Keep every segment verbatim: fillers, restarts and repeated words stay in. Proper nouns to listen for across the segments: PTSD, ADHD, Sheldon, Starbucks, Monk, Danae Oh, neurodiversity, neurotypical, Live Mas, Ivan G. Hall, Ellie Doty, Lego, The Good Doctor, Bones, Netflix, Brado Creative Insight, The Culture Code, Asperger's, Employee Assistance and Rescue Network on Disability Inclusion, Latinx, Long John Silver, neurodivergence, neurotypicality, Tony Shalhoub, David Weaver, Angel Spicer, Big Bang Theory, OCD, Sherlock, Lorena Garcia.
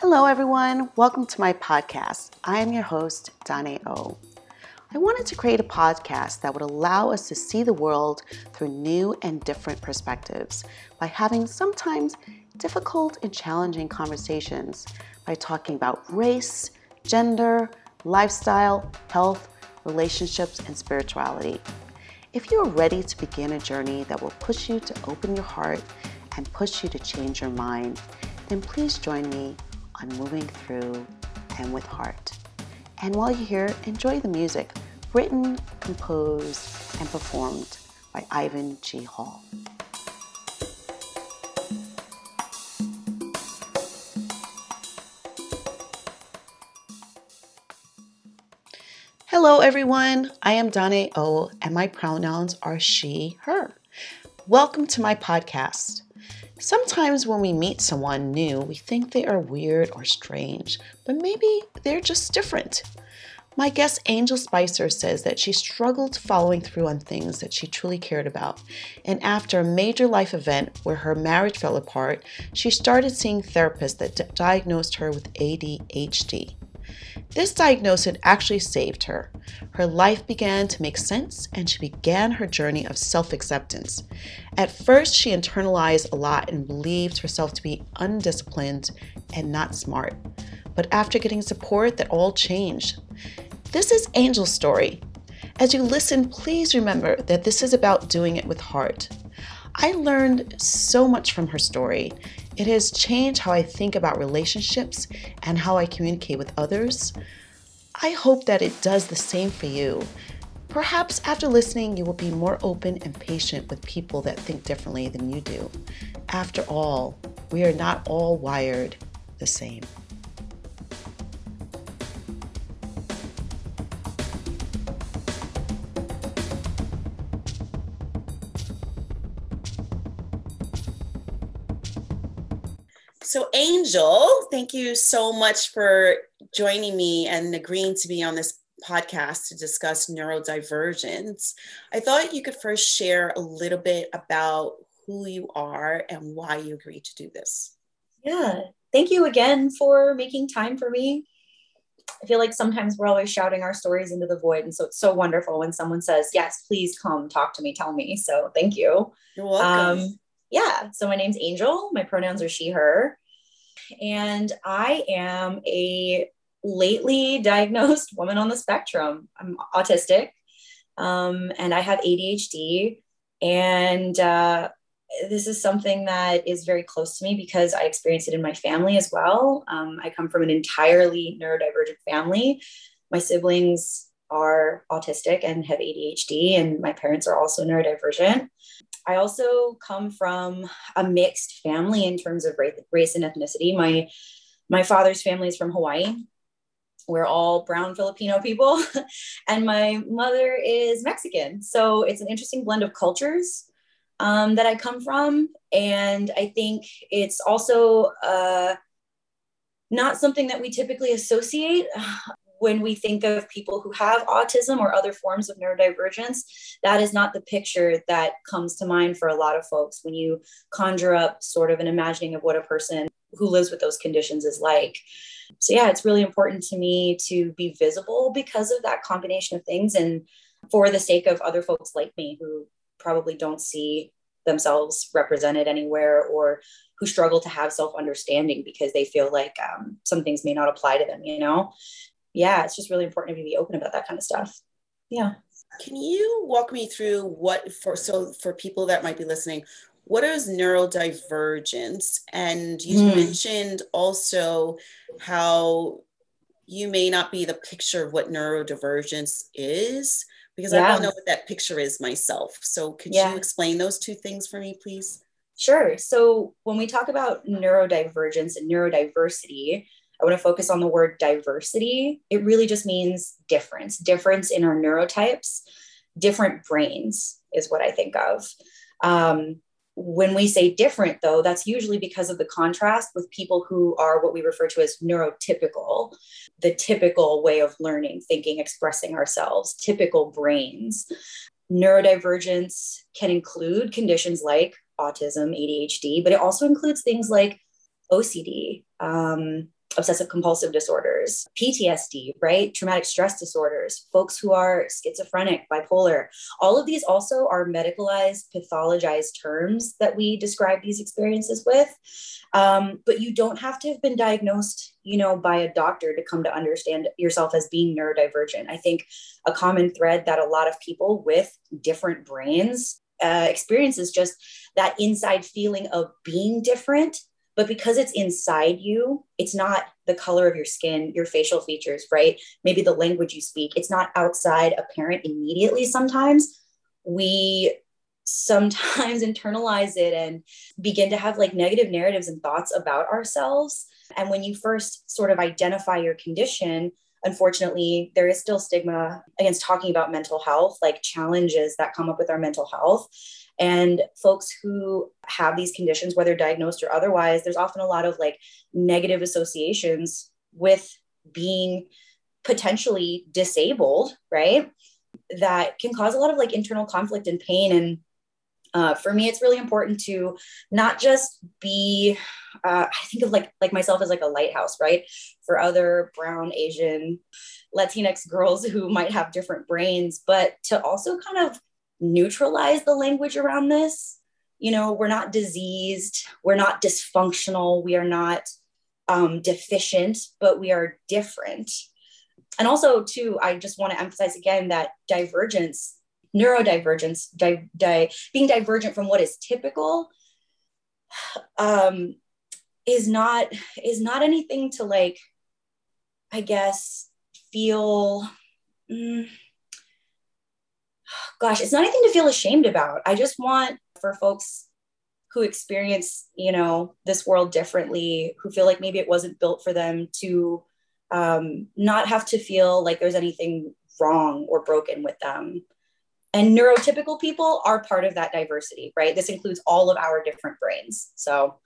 Hello everyone, welcome to my podcast. I am your host, Danae Oh. I wanted to create a podcast that would allow us to see the world through new and different perspectives by having sometimes difficult and challenging conversations by talking about race, gender, lifestyle, health, relationships, and spirituality. If you're ready to begin a journey that will push you to open your heart and push you to change your mind, then please join me on Moving Through and With Heart. And while you're here, enjoy the music written, composed, and performed by Ivan G. Hall. Hello everyone, I am Danae Oh, and my pronouns are she, her. Welcome to my podcast. Sometimes when we meet someone new, we think they are weird or strange, but maybe they're just different. My guest Angel Spicer says that she struggled following through on things that she truly cared about, and after a major life event where her marriage fell apart, she started seeing therapists that d- diagnosed her with A D H D. This diagnosis actually saved her. Her life began to make sense and she began her journey of self-acceptance. At first, she internalized a lot and believed herself to be undisciplined and not smart. But after getting support, that all changed. This is Angel's story. As you listen, please remember that this is about doing it with heart. I learned so much from her story. It has changed how I think about relationships and how I communicate with others. I hope that it does the same for you. Perhaps after listening, you will be more open and patient with people that think differently than you do. After all, we are not all wired the same. So Angel, thank you so much for joining me and agreeing to be on this podcast to discuss neurodivergence. I thought you could first share a little bit about who you are and why you agreed to do this. Yeah, thank you again for making time for me. I feel like sometimes we're always shouting our stories into the void. And so it's so wonderful when someone says, yes, please come talk to me, tell me. So thank you. You're welcome. Um, yeah, so my name's Angel. My pronouns are she, her. And I am a lately diagnosed woman on the spectrum. I'm autistic um, and I have A D H D. And uh, this is something that is very close to me because I experienced it in my family as well. Um, I come from an entirely neurodivergent family. My siblings are autistic and have A D H D, and my parents are also neurodivergent. I also come from a mixed family in terms of race and ethnicity. My, my father's family is from Hawaii. We're all brown Filipino people. And my mother is Mexican. So it's an interesting blend of cultures um, that I come from. And I think it's also uh, not something that we typically associate when we think of people who have autism or other forms of neurodivergence. That is not the picture that comes to mind for a lot of folks when you conjure up sort of an imagining of what a person who lives with those conditions is like. So yeah, it's really important to me to be visible because of that combination of things and for the sake of other folks like me who probably don't see themselves represented anywhere or who struggle to have self-understanding because they feel like um, some things may not apply to them, you know? Yeah, it's just really important to be open about that kind of stuff. Yeah. Can you walk me through what for, so for people that might be listening, what is neurodivergence? And you mm. mentioned also how you may not be the picture of what neurodivergence is, because yeah. I don't know what that picture is myself. So could yeah. you explain those two things for me, please? Sure. So when we talk about neurodivergence and neurodiversity, I want to focus on the word diversity. It really just means difference, difference in our neurotypes, different brains is what I think of. Um, when we say different though, that's usually because of the contrast with people who are what we refer to as neurotypical, the typical way of learning, thinking, expressing ourselves, typical brains. Neurodivergence can include conditions like autism, A D H D, but it also includes things like O C D, um, obsessive compulsive disorders, P T S D, right? Traumatic stress disorders, folks who are schizophrenic, bipolar. All of these also are medicalized, pathologized terms that we describe these experiences with. Um, but you don't have to have been diagnosed, you know, by a doctor to come to understand yourself as being neurodivergent. I think a common thread that a lot of people with different brains uh, experience is just that inside feeling of being different. But because it's inside you, it's not the color of your skin, your facial features, right? Maybe the language you speak. It's not outside apparent immediately. Sometimes we sometimes internalize it and begin to have like negative narratives and thoughts about ourselves. And when you first sort of identify your condition, unfortunately, there is still stigma against talking about mental health, like challenges that come up with our mental health. And folks who have these conditions, whether diagnosed or otherwise, there's often a lot of like negative associations with being potentially disabled, right? That can cause a lot of like internal conflict and pain. And uh, for me, it's really important to not just be, uh, I think of like, like myself as like a lighthouse, right? For other brown, Asian, Latinx girls who might have different brains, but to also kind of neutralize the language around this. You know, we're not diseased, we're not dysfunctional, we are not um, deficient, but we are different. And also too, I just want to emphasize again that divergence, neurodivergence, di- di- being divergent from what is typical um, is not, is not anything to like, I guess, feel, mm, gosh, it's not anything to feel ashamed about. I just want for folks who experience, you know, this world differently, who feel like maybe it wasn't built for them, to um, not have to feel like there's anything wrong or broken with them. And neurotypical people are part of that diversity, right? This includes all of our different brains. So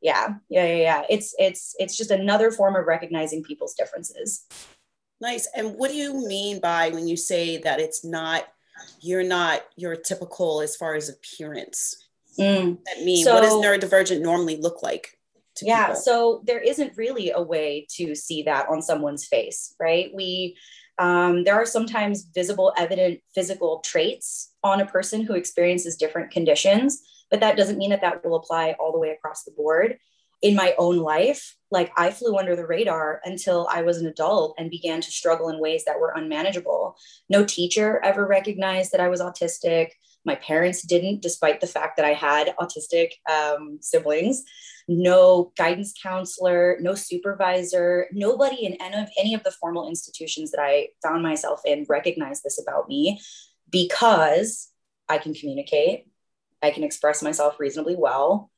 yeah, yeah, yeah, yeah. It's, it's, it's just another form of recognizing people's differences. Nice. And what do you mean by when you say that it's not, you're not your typical as far as appearance? Mm. What does that mean? So, what does neurodivergent normally look like to yeah, people? So there isn't really a way to see that on someone's face, right? We, um, there are sometimes visible, evident physical traits on a person who experiences different conditions, but that doesn't mean that that will apply all the way across the board. In my own life, like I flew under the radar until I was an adult and began to struggle in ways that were unmanageable. No teacher ever recognized that I was autistic. My parents didn't, despite the fact that I had autistic um, siblings. No guidance counselor, no supervisor, nobody in any of, any of the formal institutions that I found myself in recognized this about me, because I can communicate, I can express myself reasonably well.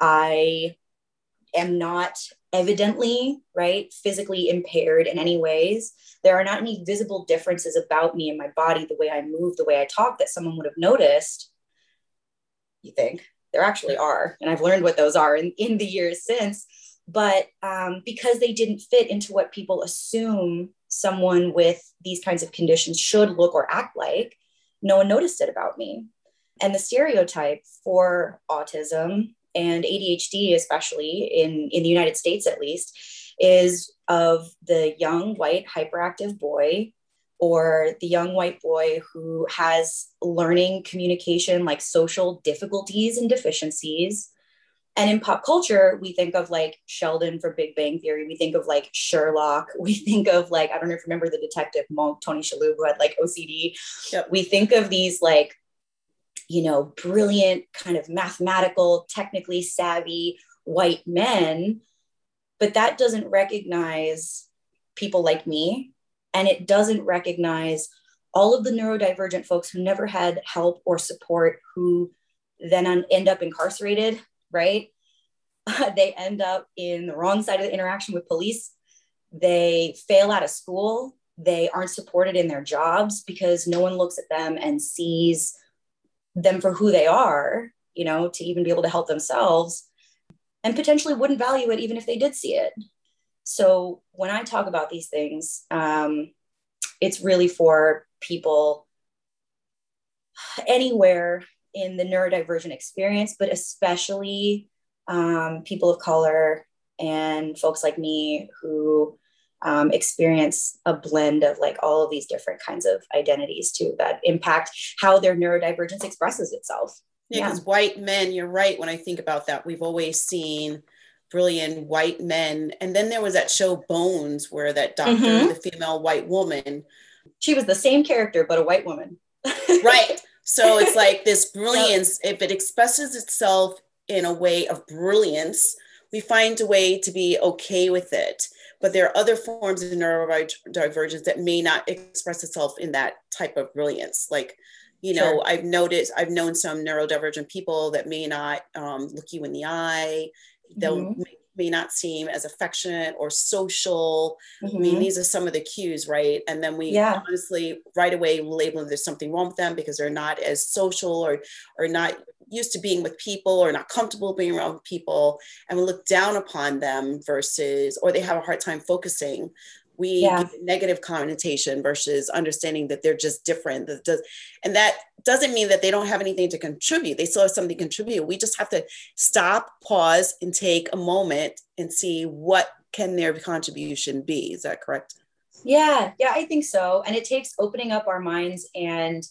I am not evidently, right, physically impaired in any ways. There are not any visible differences about me and my body, the way I move, the way I talk, that someone would have noticed. You think there actually are. And I've learned what those are in, in the years since, but um, because they didn't fit into what people assume someone with these kinds of conditions should look or act like, no one noticed it about me. And the stereotype for autism and A D H D, especially in, in the United States, at least, is of the young white hyperactive boy, or the young white boy who has learning, communication, like social difficulties and deficiencies. And in pop culture, we think of like Sheldon from Big Bang Theory. We think of like Sherlock. We think of like, I don't know if you remember the detective Monk, Tony Shalhoub, who had like O C D. Yep. We think of these like, you know, brilliant, kind of mathematical, technically savvy white men, but that doesn't recognize people like me. And it doesn't recognize all of the neurodivergent folks who never had help or support, who then end up incarcerated, right? They end up in the wrong side of the interaction with police. They fail out of school. They aren't supported in their jobs because no one looks at them and sees them for who they are, you know, to even be able to help themselves, and potentially wouldn't value it even if they did see it. So when I talk about these things, um, it's really for people anywhere in the neurodivergent experience, but especially um, people of color, and folks like me who um, experience a blend of like all of these different kinds of identities too, that impact how their neurodivergence expresses itself. Yeah, because yeah. white men, you're right. When I think about that, we've always seen brilliant white men. And then there was that show Bones, where that doctor, mm-hmm. the female white woman. She was the same character, but a white woman. Right. So it's like this brilliance, if it expresses itself in a way of brilliance, we find a way to be okay with it. But there are other forms of neurodivergence that may not express itself in that type of brilliance. Like, you know, sure. I've noticed, I've known some neurodivergent people that may not um, look you in the eye. They'll mm-hmm. may, may not seem as affectionate or social. Mm-hmm. I mean, these are some of the cues, right? And then we yeah. honestly right away label there's something wrong with them because they're not as social or or not used to being with people or not comfortable being around people, and we look down upon them versus, or they have a hard time focusing. We yeah. give negative connotation versus understanding that they're just different. That does, and that doesn't mean that they don't have anything to contribute. They still have something to contribute. We just have to stop, pause, and take a moment and see what can their contribution be. Is that correct? Yeah, yeah, I think so. And it takes opening up our minds and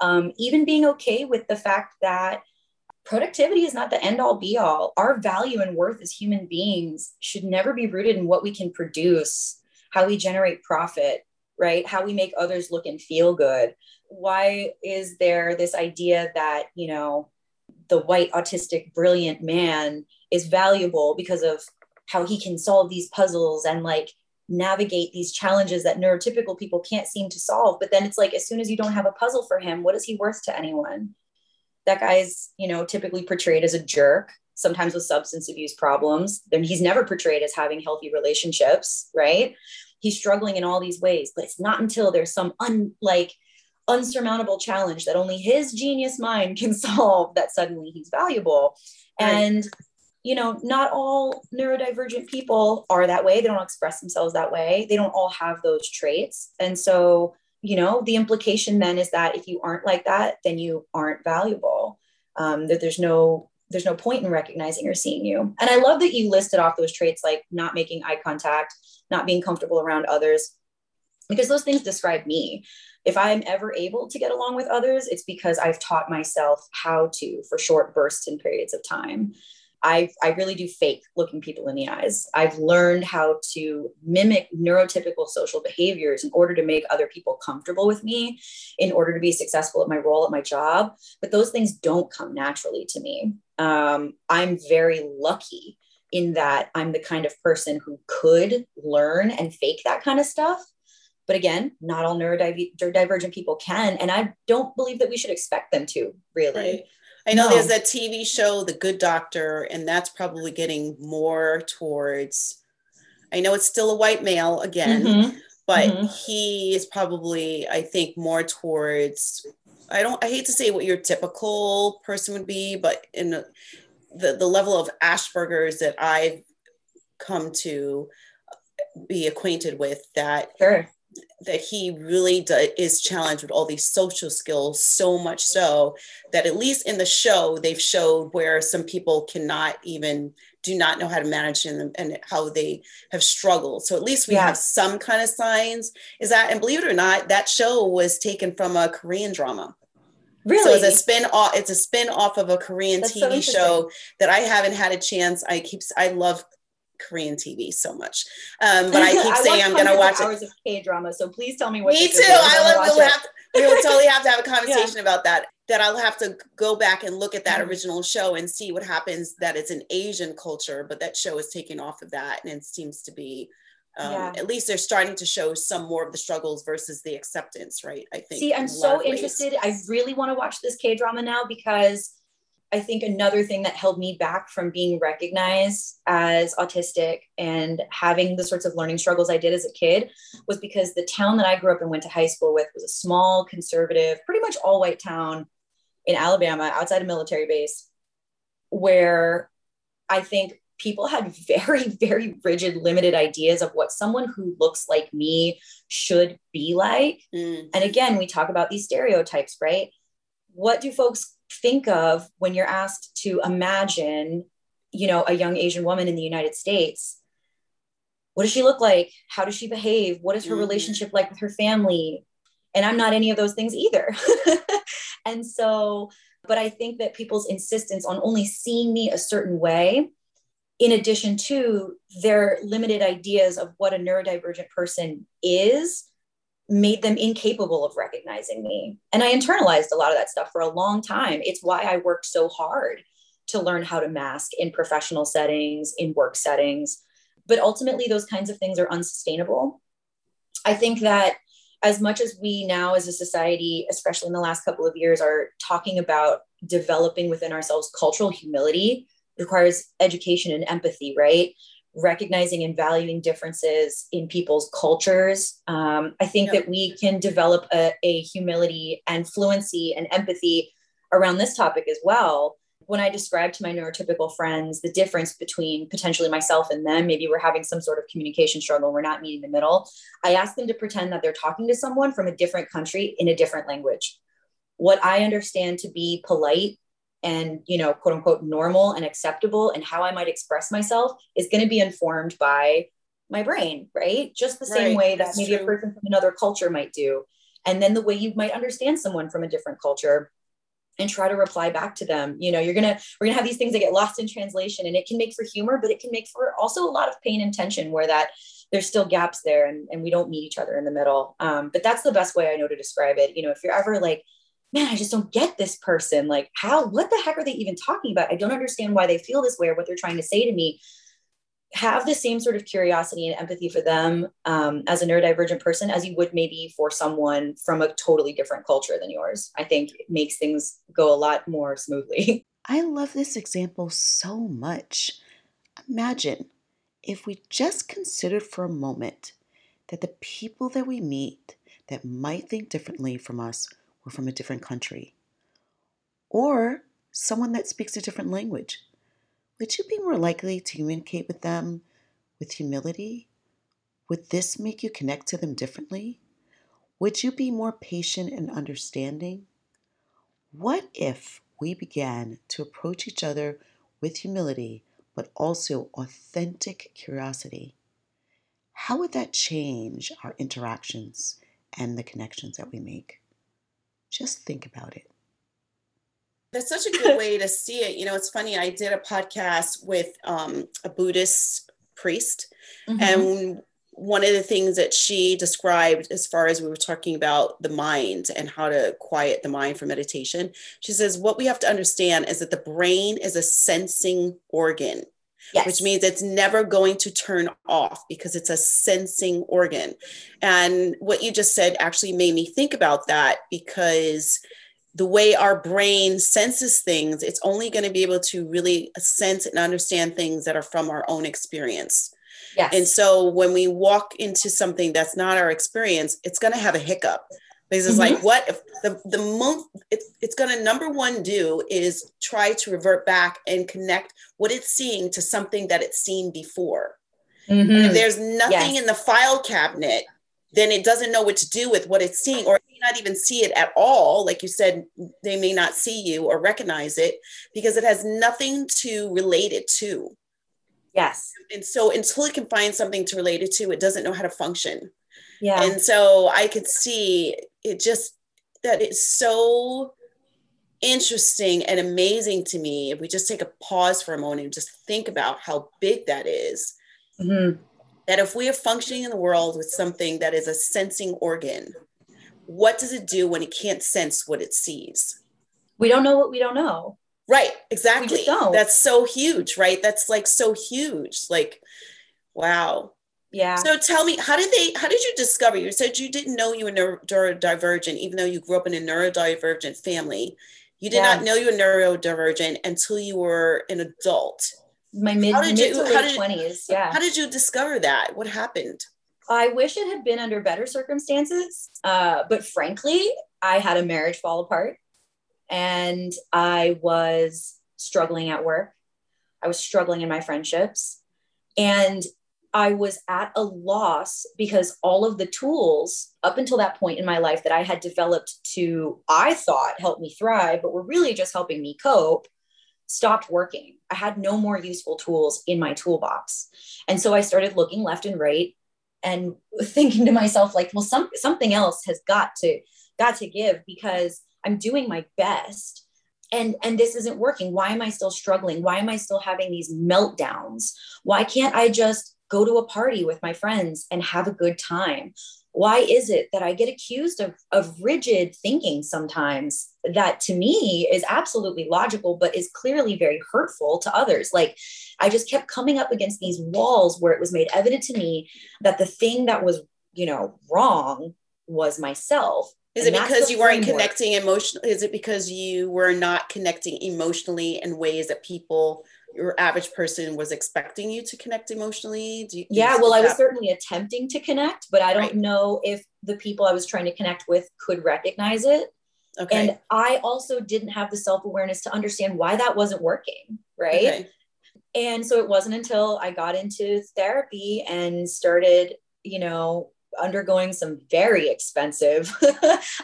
um, even being okay with the fact that productivity is not the end all be all. Our value and worth as human beings should never be rooted in what we can produce, how we generate profit, right? How we make others look and feel good. Why is there this idea that, you know, the white autistic brilliant man is valuable because of how he can solve these puzzles and like navigate these challenges that neurotypical people can't seem to solve? But then it's like, as soon as you don't have a puzzle for him, what is he worth to anyone? That guy's, you know, typically portrayed as a jerk, sometimes with substance abuse problems. Then he's never portrayed as having healthy relationships, right? He's struggling in all these ways, but it's not until there's some un, like unsurmountable challenge that only his genius mind can solve that suddenly he's valuable. Right. And, you know, not all neurodivergent people are that way. They don't express themselves that way. They don't all have those traits. And so, you know, the implication then is that if you aren't like that, then you aren't valuable. Um, that there's no, there's no point in recognizing or seeing you. And I love that you listed off those traits, like not making eye contact, not being comfortable around others, because those things describe me. If I'm ever able to get along with others, it's because I've taught myself how to for short bursts and periods of time. I, I really do fake looking people in the eyes. I've learned how to mimic neurotypical social behaviors in order to make other people comfortable with me, in order to be successful at my role at my job. But those things don't come naturally to me. Um, I'm very lucky in that I'm the kind of person who could learn and fake that kind of stuff. But again, not all neurodivergent people can. And I don't believe that we should expect them to, really. Right. I know no. there's that T V show, The Good Doctor, and that's probably getting more towards, I know it's still a white male again, mm-hmm. but mm-hmm. he is probably, I think, more towards, I don't, I hate to say what your typical person would be, but in the, the, the level of Asperger's that I've come to be acquainted with, that sure. that he really do, is challenged with all these social skills, so much so that at least in the show, they've showed where some people cannot even, do not know how to manage them and how they have struggled. So at least we yeah. have some kind of signs. Is that, and believe it or not, that show was taken from a Korean drama. Really? So it's a spin off, it's a spin off of a Korean That's T V so show that I haven't had a chance. I keep, I love Korean T V so much, um, but I keep I saying I'm gonna watch hours it. Of K drama. So please tell me what. Me too. I love. We'll have to, we will totally have to have a conversation yeah. about that. That I'll have to go back and look at that mm-hmm. original show and see what happens. That it's an Asian culture, but that show is taking off of that, and it seems to be. Um, yeah. At least they're starting to show some more of the struggles versus the acceptance, right? I think. See, I'm in so interested. Ways. I really want to watch this K drama now because I think another thing that held me back from being recognized as autistic and having the sorts of learning struggles I did as a kid was because the town that I grew up and went to high school with was a small, conservative, pretty much all white town in Alabama outside a military base, where I think people had very, very rigid, limited ideas of what someone who looks like me should be like. Mm. And again, we talk about these stereotypes, right? What do folks think of when you're asked to imagine you know, a young Asian woman in the United States. What does she look like? How does she behave? What is her mm-hmm. relationship like with her family? And I'm not any of those things either. And so, but I think that people's insistence on only seeing me a certain way, in addition to their limited ideas of what a neurodivergent person is, made them incapable of recognizing me. And I internalized a lot of that stuff for a long time. It's why I worked so hard to learn how to mask in professional settings, in work settings. But ultimately, those kinds of things are unsustainable. I think that as much as we now as a society, especially in the last couple of years, are talking about developing within ourselves cultural humility, requires education and empathy, right? Recognizing and valuing differences in people's cultures. Um, I think yeah. that we can develop a, a humility and fluency and empathy around this topic as well. When I described to my neurotypical friends the difference between potentially myself and them, maybe we're having some sort of communication struggle, we're not meeting the middle, I asked them to pretend that they're talking to someone from a different country in a different language. What I understand to be polite and, you know, quote unquote, normal and acceptable and how I might express myself is going to be informed by my brain, right? Just the same right. way that That's maybe true. A person from another culture might do. And then the way you might understand someone from a different culture and try to reply back to them. You know, you're going to, we're going to have these things that get lost in translation, and it can make for humor, but it can make for also a lot of pain and tension where that there's still gaps there and, and we don't meet each other in the middle. Um, but that's the best way I know to describe it. You know, if you're ever like, man, I just don't get this person. Like how, what the heck are they even talking about? I don't understand why they feel this way or what they're trying to say to me. Have the same sort of curiosity and empathy for them um, as a neurodivergent person as you would maybe for someone from a totally different culture than yours. I think it makes things go a lot more smoothly. I love this example so much. Imagine if we just considered for a moment that the people that we meet that might think differently from us were from a different country or someone that speaks a different language. Would you be more likely to communicate with them with humility? Would this make you connect to them differently? Would you be more patient and understanding? What if we began to approach each other with humility, but also authentic curiosity? How would that change our interactions and the connections that we make? Just think about it. That's such a good way to see it. You know, it's funny. I did a podcast with um, a Buddhist priest. Mm-hmm. And one of the things that she described as far as we were talking about the mind and how to quiet the mind for meditation, she says, what we have to understand is that the brain is a sensing organ. Yes. Which means it's never going to turn off because it's a sensing organ. And what you just said actually made me think about that, because the way our brain senses things, it's only going to be able to really sense and understand things that are from our own experience. Yes. And so when we walk into something that's not our experience, it's going to have a hiccup. Because it's mm-hmm. like, what if the, the most it, it's going to number one do is try to revert back and connect what it's seeing to something that it's seen before. Mm-hmm. If there's nothing yes. in the file cabinet, then it doesn't know what to do with what it's seeing, or it may not even see it at all. Like you said, they may not see you or recognize it because it has nothing to relate it to. Yes. And so until it can find something to relate it to, it doesn't know how to function. Yeah. And so I could see it just, that it's so interesting and amazing to me. If we just take a pause for a moment and just think about how big that is, mm-hmm. that if we are functioning in the world with something that is a sensing organ, what does it do when it can't sense what it sees? We don't know what we don't know. Right. Exactly. We just don't. That's so huge, right? That's like so huge. Like, wow. Yeah. So tell me, how did they, how did you discover? You said you didn't know you were neurodivergent, even though you grew up in a neurodivergent family. You did yeah. not know you were neurodivergent until you were an adult. My mid, mid you, to late twenties. Yeah. How did you discover that? What happened? I wish it had been under better circumstances. Uh, but frankly, I had a marriage fall apart and I was struggling at work. I was struggling in my friendships, and I was at a loss because all of the tools up until that point in my life that I had developed to, I thought, help me thrive, but were really just helping me cope, stopped working. I had no more useful tools in my toolbox. And so I started looking left and right and thinking to myself, like, well, some, something else has got to, got to give, because I'm doing my best and, and this isn't working. Why am I still struggling? Why am I still having these meltdowns? Why can't I just go to a party with my friends and have a good time? Why is it that I get accused of, of rigid thinking sometimes that to me is absolutely logical, but is clearly very hurtful to others? Like, I just kept coming up against these walls where it was made evident to me that the thing that was, you know, wrong was myself. Is it because you weren't connecting emotionally? Is it because you were not connecting emotionally in ways that people, your average person, was expecting you to connect emotionally? Do you, do yeah, well, I was that? certainly attempting to connect, but I don't right. know if the people I was trying to connect with could recognize it. Okay. And I also didn't have the self-awareness to understand why that wasn't working, right? Okay. And so it wasn't until I got into therapy and started, you know, undergoing some very expensive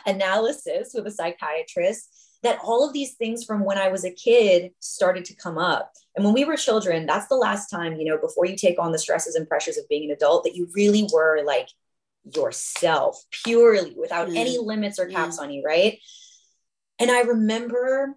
analysis with a psychiatrist that all of these things from when I was a kid started to come up. And when we were children, that's the last time, you know, before you take on the stresses and pressures of being an adult, that you really were like yourself purely without mm. any limits or caps mm. on you. Right. And I remember,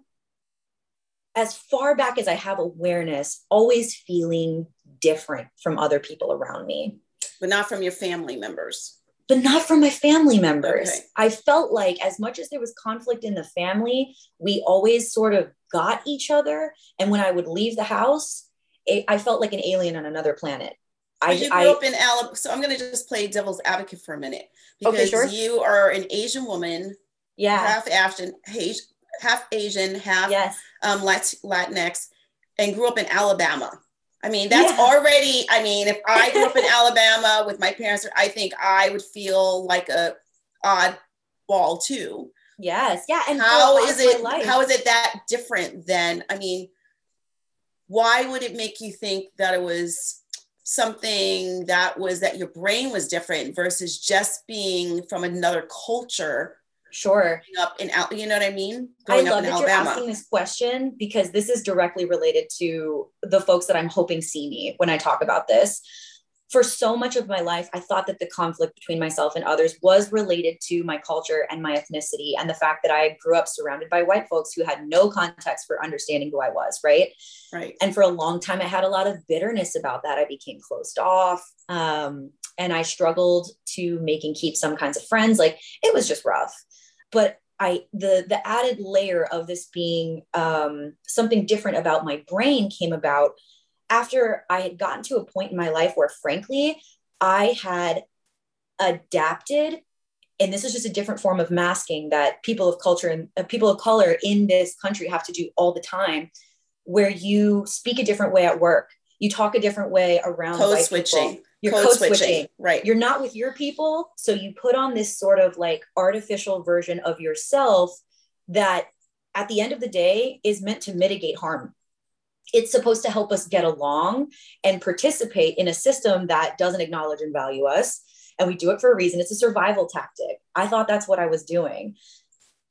as far back as I have awareness, always feeling different from other people around me. But not from your family members. But not from my family members. Okay. I felt like as much as there was conflict in the family, we always sort of got each other. And when I would leave the house, it, I felt like an alien on another planet. I, you grew I, up in Alabama. So I'm going to just play devil's advocate for a minute. Because okay, sure. you are an Asian woman. Yeah. Half Asian, half Asian, half yes. um, Lat- Latinx, and grew up in Alabama. I mean, that's yeah. already, I mean, if I grew up in Alabama with my parents, I think I would feel like a oddball too. Yes. Yeah. And how is it, how is it that different then? I mean, why would it make you think that it was something that was, that your brain was different versus just being from another culture? Sure. Up in, you know what I mean? Growing I love that Alabama. You're asking this question, because this is directly related to the folks that I'm hoping see me when I talk about this. For so much of my life, I thought that the conflict between myself and others was related to my culture and my ethnicity, and the fact that I grew up surrounded by white folks who had no context for understanding who I was. Right. Right. And for a long time, I had a lot of bitterness about that. I became closed off. Um, and I struggled to make and keep some kinds of friends. Like, it was just rough. But I, the, the added layer of this being um, something different about my brain came about after I had gotten to a point in my life where, frankly, I had adapted. And this is just a different form of masking that people of culture and uh, people of color in this country have to do all the time, where you speak a different way at work. You talk a different way around code switching. You're code, code switching. switching, right? You're not with your people, so you put on this sort of like artificial version of yourself that, at the end of the day, is meant to mitigate harm. It's supposed to help us get along and participate in a system that doesn't acknowledge and value us, and we do it for a reason. It's a survival tactic. I thought that's what I was doing.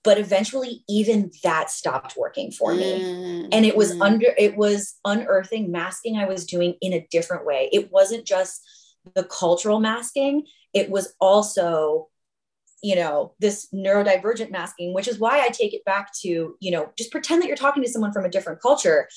But eventually, even that stopped working for me. Mm-hmm. And it was under, it was unearthing masking I was doing in a different way. It wasn't just the cultural masking. It was also, you know, this neurodivergent masking, which is why I take it back to, you know, just pretend that you're talking to someone from a different culture,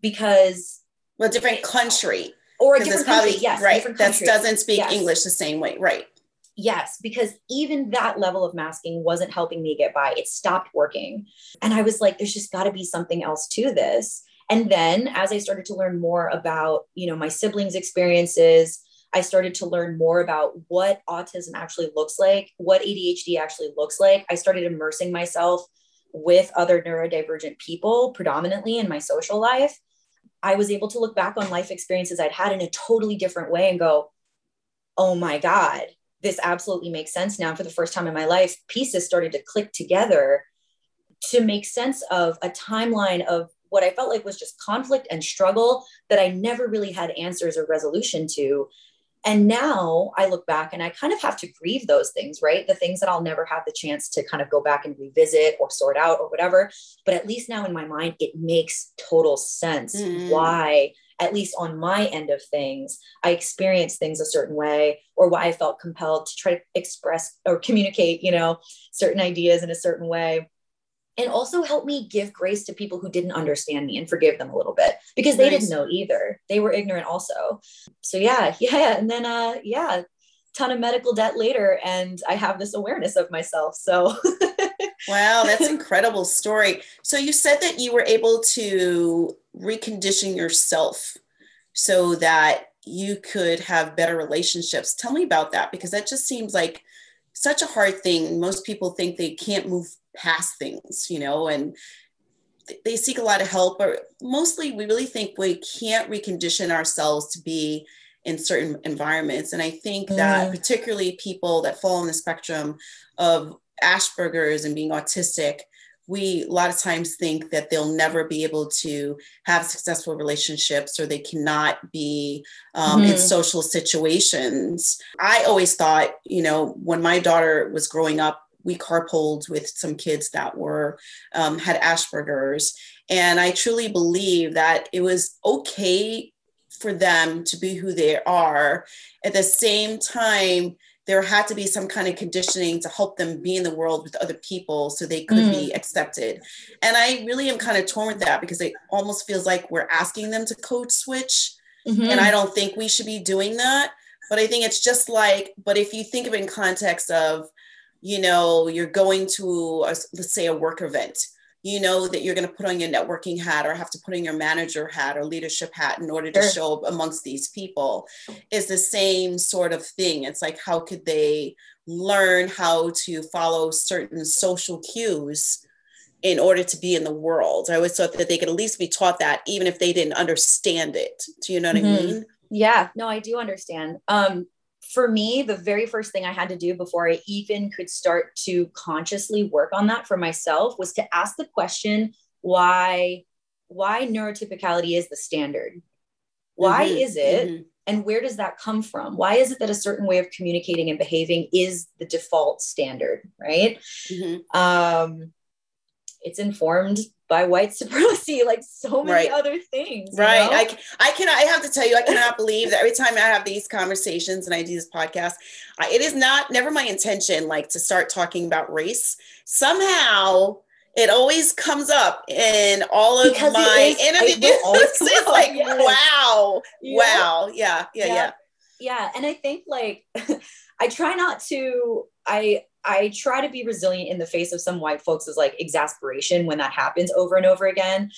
because. Well, different country. Or a different country, probably, yes. Right. Different country. That doesn't speak yes. English the same way. Right. Yes, because even that level of masking wasn't helping me get by. It stopped working. And I was like, there's just got to be something else to this. And then as I started to learn more about, you know, my siblings' experiences, I started to learn more about what autism actually looks like, what A D H D actually looks like. I started immersing myself with other neurodivergent people, predominantly in my social life. I was able to look back on life experiences I'd had in a totally different way and go, oh my God, this absolutely makes sense now. For the first time in my life, pieces started to click together to make sense of a timeline of what I felt like was just conflict and struggle that I never really had answers or resolution to. And now I look back and I kind of have to grieve those things, right? The things that I'll never have the chance to kind of go back and revisit or sort out or whatever. But at least now in my mind, it makes total sense mm. why, at least on my end of things, I experienced things a certain way, or why I felt compelled to try to express or communicate, you know, certain ideas in a certain way. And also help me give grace to people who didn't understand me and forgive them a little bit, because they nice. didn't know either. They were ignorant also. So yeah, yeah. And then, uh, yeah, ton of medical debt later. And I have this awareness of myself. So wow, that's an incredible story. So you said that you were able to recondition yourself so that you could have better relationships. Tell me about that, because that just seems like such a hard thing. Most people think they can't move past things, you know, and th- they seek a lot of help, or mostly we really think we can't recondition ourselves to be in certain environments. And I think mm. that particularly people that fall on the spectrum of Asperger's and being autistic, we a lot of times think that they'll never be able to have successful relationships, or they cannot be um, mm-hmm. in social situations. I always thought, you know, when my daughter was growing up, we carpooled with some kids that were, um, had Asperger's. And I truly believe that it was okay for them to be who they are. At the same time, there had to be some kind of conditioning to help them be in the world with other people so they could mm. be accepted. And I really am kind of torn with that, because it almost feels like we're asking them to code switch. Mm-hmm. And I don't think we should be doing that. But I think it's just like, but if you think of it in context of, you know, you're going to, a, let's say, a work event, you know that you're going to put on your networking hat, or have to put on your manager hat or leadership hat in order to sure. show up amongst these people, is the same sort of thing. It's like, how could they learn how to follow certain social cues in order to be in the world? I always thought that they could at least be taught that, even if they didn't understand it. Do you know what mm-hmm. I mean? Yeah, no, I do understand. Um, For me, the very first thing I had to do before I even could start to consciously work on that for myself was to ask the question, why, why neurotypicality is the standard? Why mm-hmm. is it? Mm-hmm. And where does that come from? Why is it that a certain way of communicating and behaving is the default standard, right? Mm-hmm. Um, it's informed by white supremacy, like so many right. other things. Right. You know? I, I can, I have to tell you, I cannot believe that every time I have these conversations and I do this podcast, I, it is not, never my intention, like to start talking about race. Somehow it always comes up in all of because my it is, interviews. It it's like, yes. wow, yeah. wow. Yeah, yeah, yeah. Yeah. Yeah. And I think like, I try not to, I, I try to be resilient in the face of some white folks' like exasperation when that happens over and over again.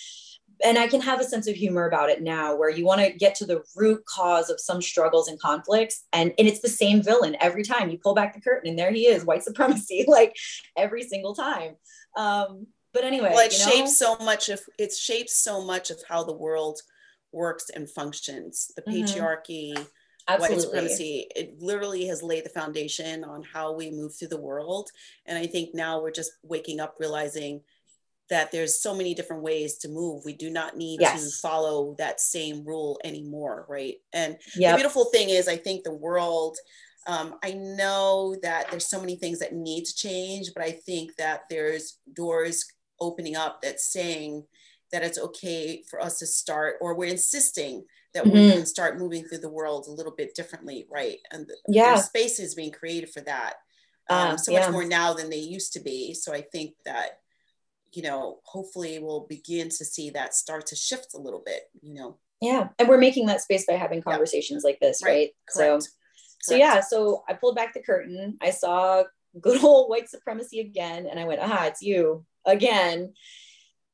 And I can have a sense of humor about it now, where you want to get to the root cause of some struggles and conflicts. And, and it's the same villain every time you pull back the curtain, and there he is, white supremacy, like every single time. Um, but anyway, well, it you know? shapes so much of, it shapes so much of how the world works and functions. The patriarchy, mm-hmm. Absolutely. White supremacy, it literally has laid the foundation on how we move through the world. And I think now we're just waking up, realizing that there's so many different ways to move. We do not need yes. to follow that same rule anymore, right? And yep. the beautiful thing is, I think the world, um, I know that there's so many things that need to change, but I think that there's doors opening up that's saying that it's okay for us to start, or we're insisting that women mm-hmm. start moving through the world a little bit differently, right? And the, yeah. there's spaces being created for that um, um, so yeah. much more now than they used to be. So I think that, you know, hopefully we'll begin to see that start to shift a little bit, you know? Yeah, and we're making that space by having conversations yeah. like this, right? right? So, so yeah, so I pulled back the curtain. I saw good old white supremacy again, and I went, aha, it's you again.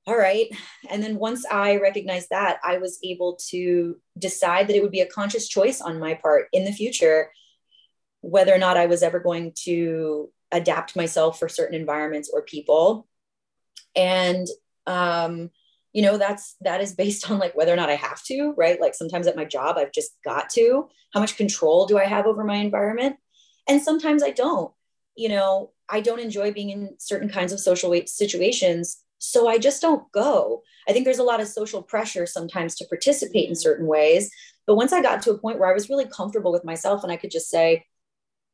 All right. And then once I recognized that, I was able to decide that it would be a conscious choice on my part in the future, whether or not I was ever going to adapt myself for certain environments or people. And, um, you know, that's, that is based on like whether or not I have to, right? Like sometimes at my job, I've just got to, how much control do I have over my environment? And sometimes I don't, you know, I don't enjoy being in certain kinds of social situations. So I just don't go. I think there's a lot of social pressure sometimes to participate in certain ways, But once I got to a point where I was really comfortable with myself and I could just say,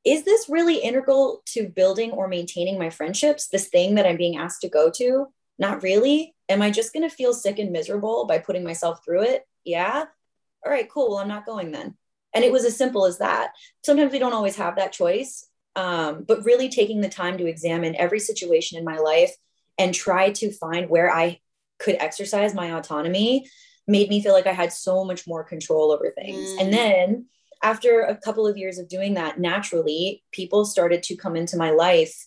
is this really integral to building or maintaining my friendships? This thing that I'm being asked to go to? Not really. Am I just going to feel sick and miserable by putting myself through it? Yeah. All right, cool. Well, I'm not going then. And it was as simple as that. Sometimes we don't always have that choice, um, but really taking the time to examine every situation in my life and try to find where I could exercise my autonomy made me feel like I had so much more control over things. Mm. And then after a couple of years of doing that, naturally, people started to come into my life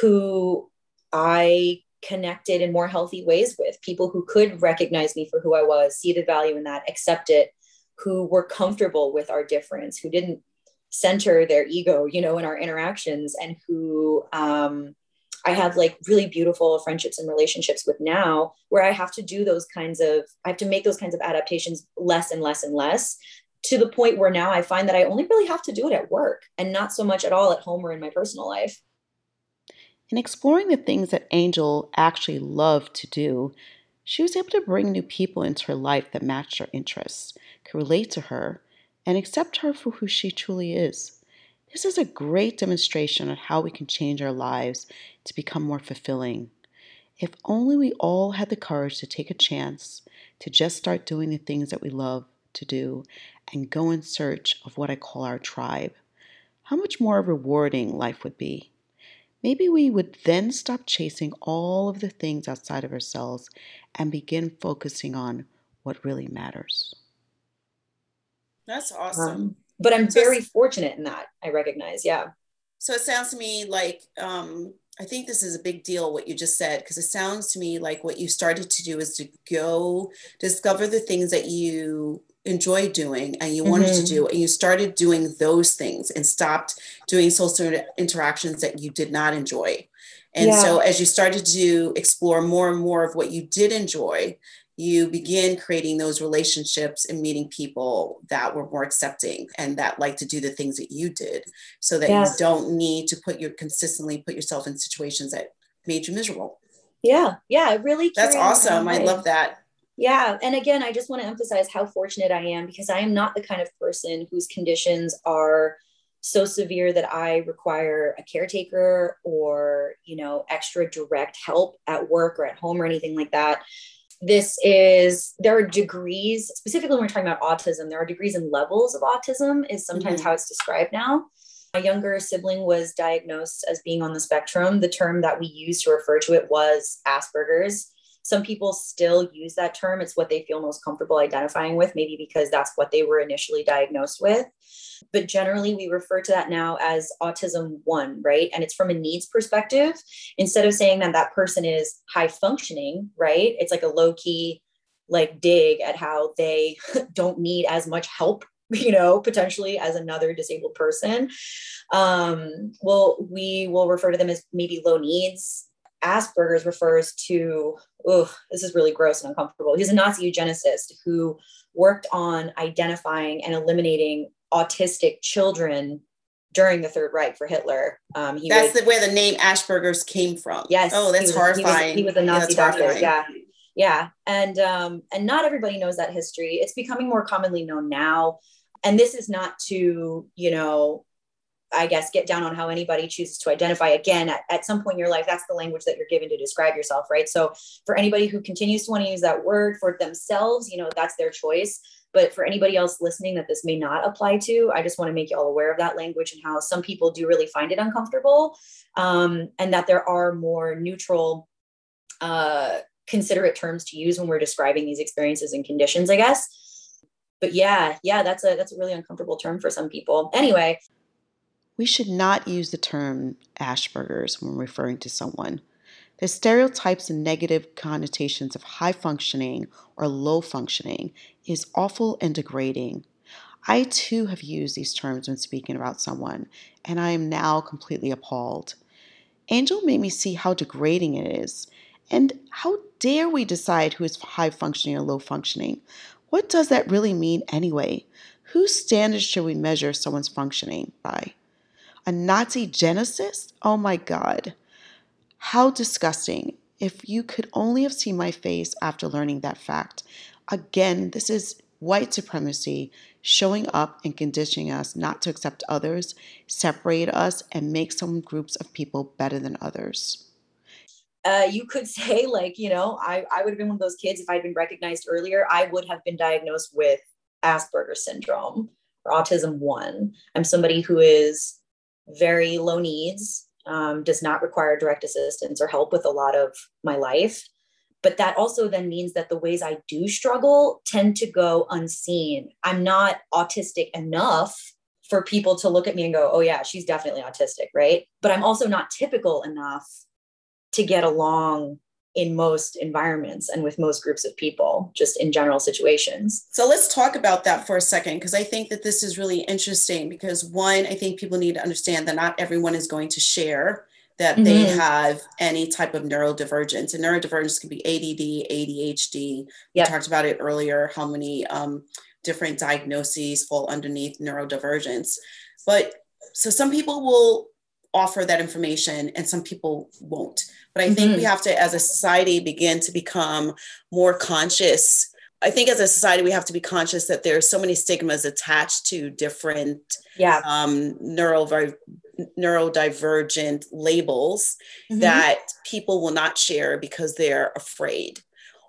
who I connected in more healthy ways with, people who could recognize me for who I was, see the value in that, accept it, who were comfortable with our difference, who didn't center their ego, you know, in our interactions, and who um, I have like really beautiful friendships and relationships with now, where I have to do those kinds of, I have to make those kinds of adaptations less and less and less, to the point where now I find that I only really have to do it at work and not so much at all at home or in my personal life. In exploring the things that Angel actually loved to do, she was able to bring new people into her life that matched her interests, could relate to her, and accept her for who she truly is. This is a great demonstration of how we can change our lives to become more fulfilling. If only we all had the courage to take a chance to just start doing the things that we love to do and go in search of what I call our tribe, how much more rewarding life would be. Maybe we would then stop chasing all of the things outside of ourselves and begin focusing on what really matters. That's awesome. Um, but I'm so very fortunate in that, I recognize, yeah. So it sounds to me like, um, I think this is a big deal, what you just said, because it sounds to me like what you started to do is to go discover the things that you enjoy doing and you wanted mm-hmm. to do, and you started doing those things and stopped doing social interactions that you did not enjoy. And yeah. so as you started to explore more and more of what you did enjoy, you began creating those relationships and meeting people that were more accepting and that like to do the things that you did, so that yeah. you don't need to put your consistently put yourself in situations that made you miserable. Yeah. Yeah. It really, that's awesome. I love that. Yeah. And again, I just want to emphasize how fortunate I am, because I am not the kind of person whose conditions are so severe that I require a caretaker or, you know, extra direct help at work or at home or anything like that. This is, there are degrees, specifically when we're talking about autism, there are degrees and levels of autism is sometimes mm-hmm. how it's described now. My younger sibling was diagnosed as being on the spectrum. The term that we used to refer to it was Asperger's. Some people still use that term. It's what they feel most comfortable identifying with, maybe because that's what they were initially diagnosed with. But generally, we refer to that now as autism one, right? And it's from a needs perspective. Instead of saying that that person is high functioning, right? It's like a low key, like dig at how they don't need as much help, you know, potentially as another disabled person. Um, well, we will refer to them as maybe low needs. Asperger's refers to, oh, this is really gross and uncomfortable. He's a Nazi eugenicist who worked on identifying and eliminating autistic children during the Third Reich for Hitler. Um, he that's was, the, where the name Asperger's came from. Yes. Oh, that's he was, horrifying. He was, he was a Nazi yeah, doctor. Horrifying. Yeah. Yeah. And, um, and not everybody knows that history. It's becoming more commonly known now. And this is not to, you know, I guess, get down on how anybody chooses to identify. Again, at, at some point in your life, that's the language that you're given to describe yourself, right? So for anybody who continues to want to use that word for themselves, you know, that's their choice. But for anybody else listening that this may not apply to, I just want to make you all aware of that language and how some people do really find it uncomfortable, um, and that there are more neutral, uh, considerate terms to use when we're describing these experiences and conditions, I guess. But yeah, yeah, that's a, that's a really uncomfortable term for some people. Anyway. We should not use the term Asperger's when referring to someone. The stereotypes and negative connotations of high functioning or low functioning is awful and degrading. I too have used these terms when speaking about someone, and I am now completely appalled. Angel made me see how degrading it is, and how dare we decide who is high functioning or low functioning? What does that really mean anyway? Whose standards should we measure someone's functioning by? A Nazi eugenicist? Oh my God. How disgusting. If you could only have seen my face after learning that fact. Again, this is white supremacy showing up and conditioning us not to accept others, separate us, and make some groups of people better than others. Uh, you could say, like, you know, I, I would have been one of those kids, if I'd been recognized earlier, I would have been diagnosed with Asperger's syndrome or autism one. I'm somebody who is very low needs, um, does not require direct assistance or help with a lot of my life. But that also then means that the ways I do struggle tend to go unseen. I'm not autistic enough for people to look at me and go, oh yeah, she's definitely autistic, right? But I'm also not typical enough to get along in most environments and with most groups of people, just in general situations. So let's talk about that for a second, because I think that this is really interesting, because one, I think people need to understand that not everyone is going to share that mm-hmm. they have any type of neurodivergence. And neurodivergence can be A D D, A D H D. Yep. We talked about it earlier, how many um, different diagnoses fall underneath neurodivergence. But so some people will offer that information and some people won't. But I think mm-hmm. we have to, as a society, begin to become more conscious. I think as a society, we have to be conscious that there are so many stigmas attached to different yeah. um, neuro, neurodivergent labels mm-hmm. that people will not share because they're afraid.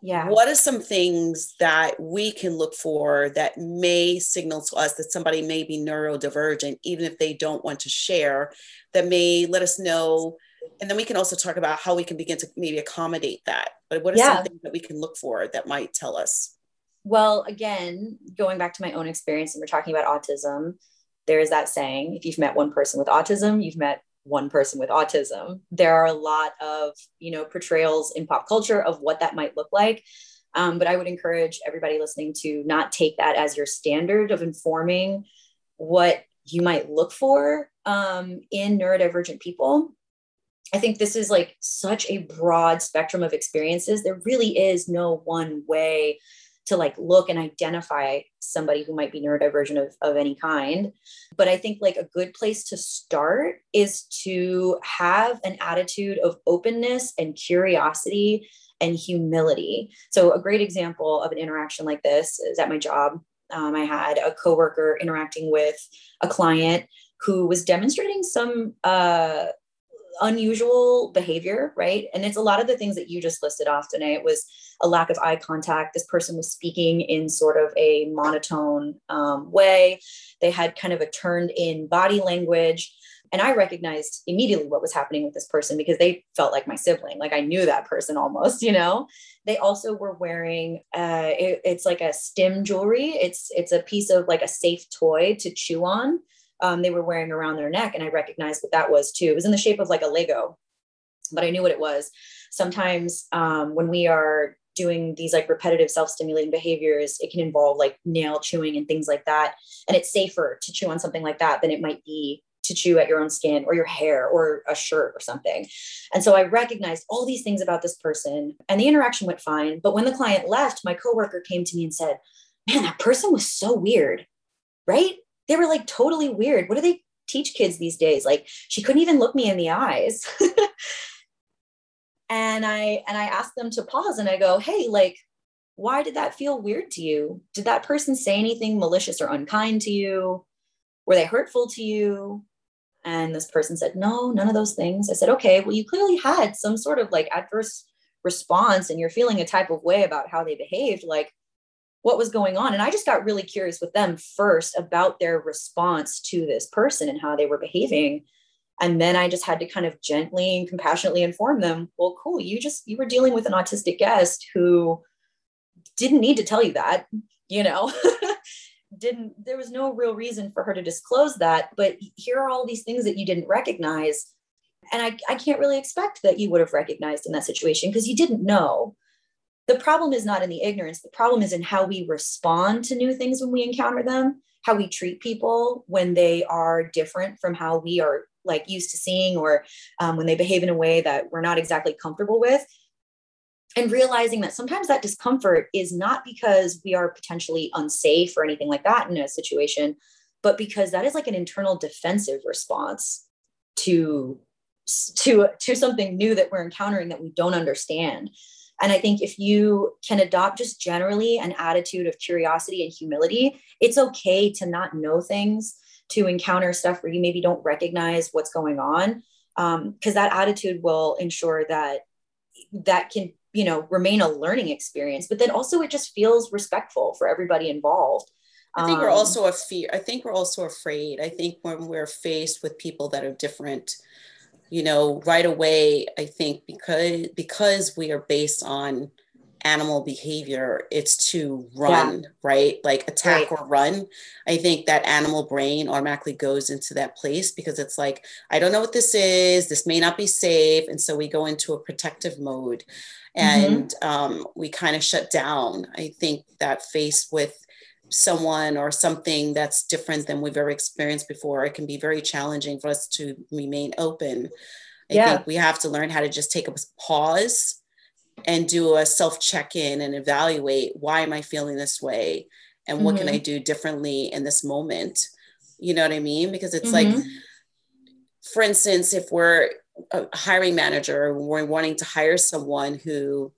Yeah. What are some things that we can look for that may signal to us that somebody may be neurodivergent, even if they don't want to share, that may let us know? And then we can also talk about how we can begin to maybe accommodate that. But what are yeah. some things that we can look for that might tell us? Well, again, going back to my own experience, and we're talking about autism, there is that saying, if you've met one person with autism, you've met one person with autism. There are a lot of, you know, portrayals in pop culture of what that might look like. Um, but I would encourage everybody listening to not take that as your standard of informing what you might look for um, in neurodivergent people. I think this is like such a broad spectrum of experiences. There really is no one way to like look and identify somebody who might be neurodivergent of, of any kind. But I think like a good place to start is to have an attitude of openness and curiosity and humility. So a great example of an interaction like this is at my job. Um, I had a coworker interacting with a client who was demonstrating some uh, unusual behavior, right? And it's a lot of the things that you just listed off, Danae. It was a lack of eye contact. This person was speaking in sort of a monotone um, way. They had kind of a turned in body language. And I recognized immediately what was happening with this person because they felt like my sibling. Like I knew that person almost, you know. They also were wearing, uh, it, it's like a stim jewelry. It's, it's a piece of like a safe toy to chew on. Um, they were wearing around their neck. And I recognized what that was too. It was in the shape of like a Lego, but I knew what it was. Sometimes um, when we are doing these like repetitive self-stimulating behaviors, it can involve like nail chewing and things like that. And it's safer to chew on something like that than it might be to chew at your own skin or your hair or a shirt or something. And so I recognized all these things about this person and the interaction went fine. But when the client left, my coworker came to me and said, man, that person was so weird, right? They were like totally weird. What do they teach kids these days? Like she couldn't even look me in the eyes. and I, and I asked them to pause and I go, hey, like, why did that feel weird to you? Did that person say anything malicious or unkind to you? Were they hurtful to you? And this person said, no, none of those things. I said, okay, well, you clearly had some sort of like adverse response and you're feeling a type of way about how they behaved. Like, what was going on? And I just got really curious with them first about their response to this person and how they were behaving. And then I just had to kind of gently and compassionately inform them, well, cool, you just, you were dealing with an autistic guest who didn't need to tell you that, you know, didn't, there was no real reason for her to disclose that, but here are all these things that you didn't recognize. And I, I can't really expect that you would have recognized in that situation because you didn't know. The problem is not in the ignorance. The problem is in how we respond to new things when we encounter them, how we treat people when they are different from how we are like used to seeing, or um, when they behave in a way that we're not exactly comfortable with. And realizing that sometimes that discomfort is not because we are potentially unsafe or anything like that in a situation, but because that is like an internal defensive response to, to, to something new that we're encountering that we don't understand. And I think if you can adopt just generally an attitude of curiosity and humility, it's okay to not know things, to encounter stuff where you maybe don't recognize what's going on. Um, cause that attitude will ensure that that can, you know, remain a learning experience, but then also it just feels respectful for everybody involved. I think we're also a fear. I think we're also afraid. I think when we're faced with people that are different, you know, right away, I think because because we are based on animal behavior, it's to run, yeah. right? Like attack right. or run. I think that animal brain automatically goes into that place because it's like, I don't know what this is. This may not be safe. And so we go into a protective mode and mm-hmm. um, we kind of shut down. I think that faced with someone or something that's different than we've ever experienced before, it can be very challenging for us to remain open. I yeah. think we have to learn how to just take a pause and do a self-check-in and evaluate, why am I feeling this way? And mm-hmm. what can I do differently in this moment? You know what I mean? Because it's mm-hmm. like, for instance, if we're a hiring manager, we're wanting to hire someone who,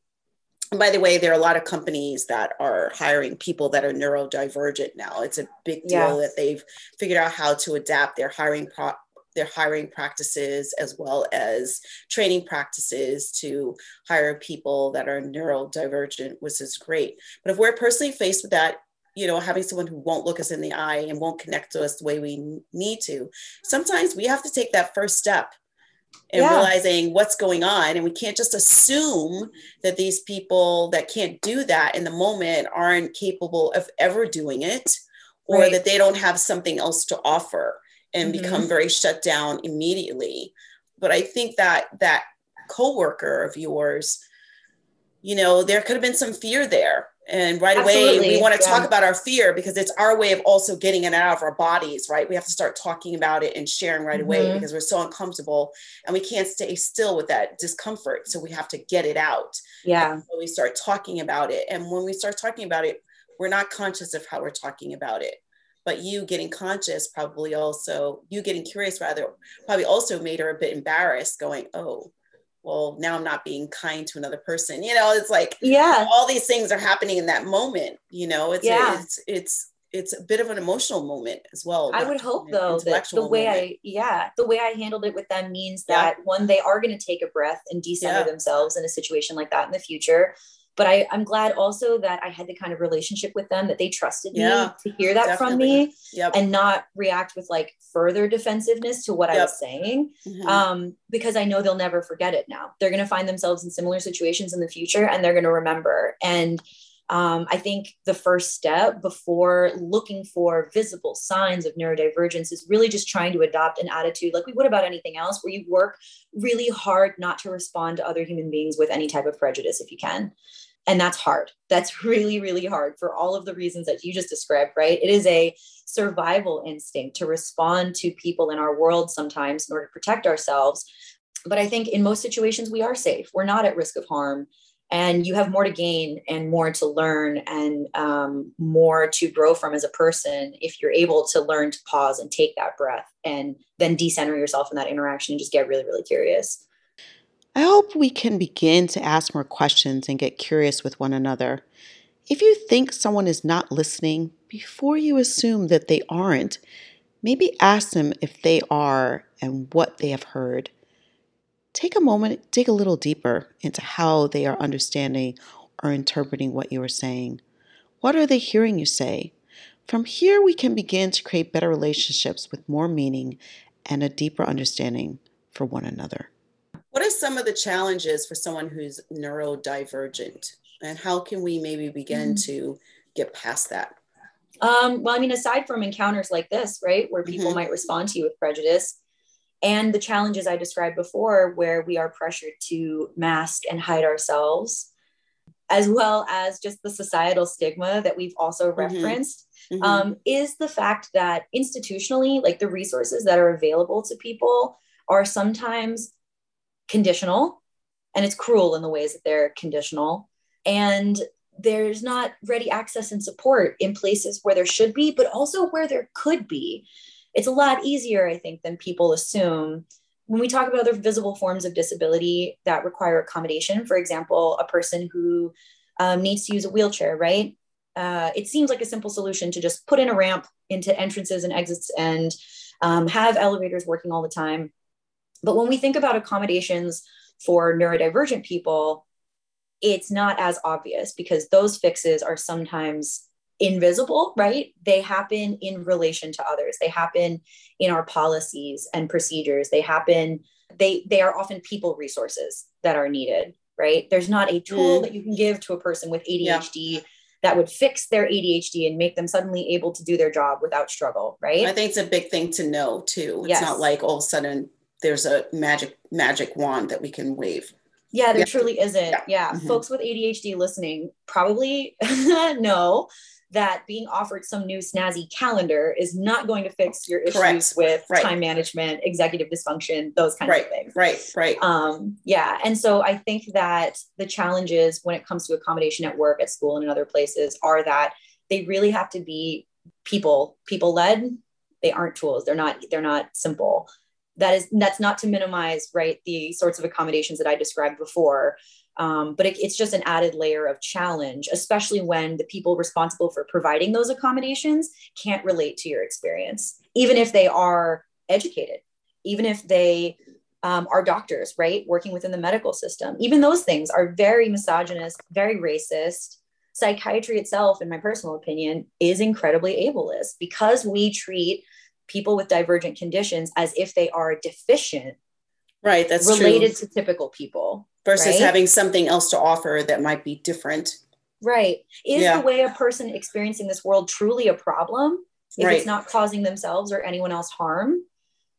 and by the way, there are a lot of companies that are hiring people that are neurodivergent now. It's a big deal yeah. that they've figured out how to adapt their hiring pro- their hiring practices as well as training practices to hire people that are neurodivergent, which is great. But if we're personally faced with that, you know, having someone who won't look us in the eye and won't connect to us the way we need to, sometimes we have to take that first step and yeah. realizing what's going on. And we can't just assume that these people that can't do that in the moment aren't capable of ever doing it, or right. that they don't have something else to offer and mm-hmm. become very shut down immediately. But I think that that coworker of yours, you know, there could have been some fear there. And right Absolutely. away, we want to yeah. talk about our fear because it's our way of also getting it out of our bodies, right? We have to start talking about it and sharing right mm-hmm. away because we're so uncomfortable and we can't stay still with that discomfort. So we have to get it out. Yeah. So we start talking about it. And when we start talking about it, we're not conscious of how we're talking about it. But you getting conscious probably also, you getting curious rather, probably also made her a bit embarrassed going, oh, well, now I'm not being kind to another person. You know, it's like, yeah, all these things are happening in that moment. You know, it's, yeah. a, it's, it's, it's a bit of an emotional moment as well. I would hope though, that the way moment. I, yeah, the way I handled it with them means that yeah. one, they are going to take a breath and decenter yeah. themselves in a situation like that in the future. But I, I'm glad also that I had the kind of relationship with them that they trusted yeah, me to hear that definitely. from me yep. and not react with like further defensiveness to what yep. I was saying, mm-hmm. um, because I know they'll never forget it now. They're going to find themselves in similar situations in the future and they're going to remember. And um, I think the first step before looking for visible signs of neurodivergence is really just trying to adopt an attitude like we would about anything else, where you work really hard not to respond to other human beings with any type of prejudice if you can. And that's hard. That's really, really hard for all of the reasons that you just described, right? It is a survival instinct to respond to people in our world sometimes in order to protect ourselves. But I think in most situations, we are safe. We're not at risk of harm. And you have more to gain and more to learn and um, more to grow from as a person if you're able to learn to pause and take that breath and then decenter yourself in that interaction and just get really, really curious. I hope we can begin to ask more questions and get curious with one another. If you think someone is not listening, before you assume that they aren't, maybe ask them if they are and what they have heard. Take a moment, dig a little deeper into how they are understanding or interpreting what you are saying. What are they hearing you say? From here, we can begin to create better relationships with more meaning and a deeper understanding for one another. What are some of the challenges for someone who's neurodivergent, and how can we maybe begin mm-hmm. to get past that? Um, well, I mean, aside from encounters like this, right, where people mm-hmm. might respond to you with prejudice, and the challenges I described before, where we are pressured to mask and hide ourselves, as well as just the societal stigma that we've also referenced, mm-hmm. um, is the fact that institutionally, like the resources that are available to people are sometimes conditional, and it's cruel in the ways that they're conditional. And there's not ready access and support in places where there should be, but also where there could be. It's a lot easier, I think, than people assume When we talk about other visible forms of disability that require accommodation, for example, a person who um, needs to use a wheelchair, right? Uh, it seems like a simple solution to just put in a ramp into entrances and exits and um, have elevators working all the time. But when we think about accommodations for neurodivergent people, it's not as obvious because those fixes are sometimes invisible, right? They happen in relation to others. They happen in our policies and procedures. They happen, they, they are often people resources that are needed, right? There's not a tool mm. that you can give to a person with A D H D yeah. that would fix their A D H D and make them suddenly able to do their job without struggle, right? I think it's a big thing to know too. It's yes. not like all of a sudden there's a magic, magic wand that we can wave. Yeah, there yeah. truly isn't. Yeah. yeah. Mm-hmm. Folks with A D H D listening probably know that being offered some new snazzy calendar is not going to fix your issues Correct. with right. time management, executive dysfunction, those kinds right. of things. Right, right. Um, yeah. And so I think that the challenges when it comes to accommodation at work, at school, and in other places are that they really have to be people, people led. They aren't tools. They're not, they're not simple. That is, that's not to minimize, right, the sorts of accommodations that I described before. Um, but it, it's just an added layer of challenge, especially when the people responsible for providing those accommodations can't relate to your experience, even if they are educated, even if they um, are doctors, right, working within the medical system. Even those things are very misogynist, very racist. Psychiatry itself, in my personal opinion, is incredibly ableist because we treat people with divergent conditions as if they are deficient. Right. That's related true. to typical people. Versus right? having something else to offer that might be different. Right. Is yeah. the way a person experiencing this world truly a problem if right. it's not causing themselves or anyone else harm?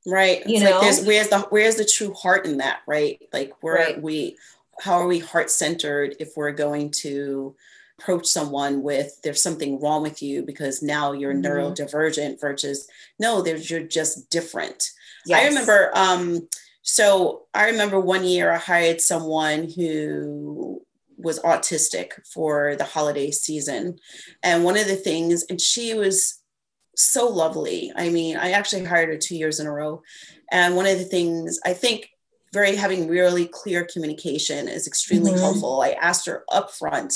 Right. You it's know, like where's the where's the true heart in that? Right. Like where right. are we, how are we heart centered if we're going to approach someone with there's something wrong with you because now you're mm-hmm. neurodivergent versus no, there's you're just different. Yes. I remember. Um, So I remember one year I hired someone who was autistic for the holiday season. And one of the things, and she was so lovely. I mean, I actually hired her two years in a row. And one of the things I think very having really clear communication is extremely mm-hmm. helpful. I asked her up front,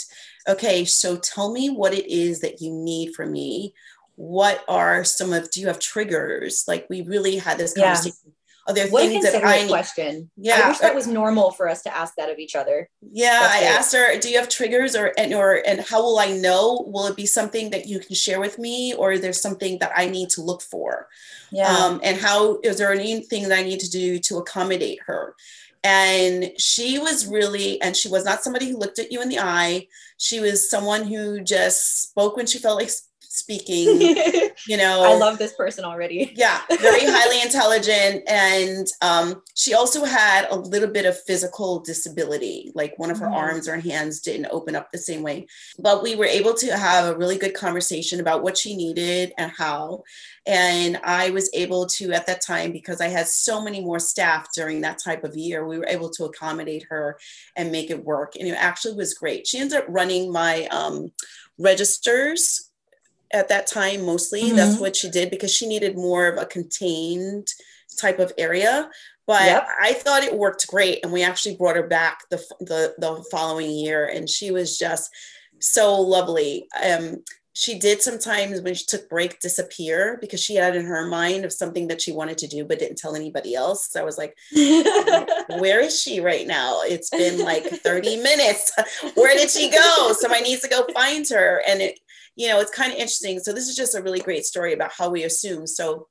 okay, so tell me what it is that you need from me. What are some of, do you have triggers? Like we really had this conversation. Yeah. Are there what things a that I question? Yeah, I wish that was normal for us to ask that of each other. Yeah, That's I it. asked her, "Do you have triggers, or and or and how will I know? Will it be something that you can share with me, or is there something that I need to look for? Yeah, um, and how is there anything that I need to do to accommodate her?" And she was really, and she was not somebody who looked at you in the eye. She was someone who just spoke when she felt like speaking, you know. I love this person already. Yeah, very highly intelligent. And um, she also had a little bit of physical disability, like one of her mm-hmm. arms or hands didn't open up the same way. But we were able to have a really good conversation about what she needed and how. And I was able to, at that time, because I had so many more staff during that type of year, we were able to accommodate her and make it work. And it actually was great. She ended up running my um, registers at that time, mostly mm-hmm. that's what she did because she needed more of a contained type of area. But yep. I thought it worked great. And we actually brought her back the, the, the following year. And she was just so lovely. Um, she did sometimes when she took break disappear because she had in her mind of something that she wanted to do, but didn't tell anybody else. So I was like, where is she right now? It's been like thirty minutes. Where did she go? Somebody needs to go find her. And it, you know, it's kind of interesting. So this is just a really great story about how we assume. So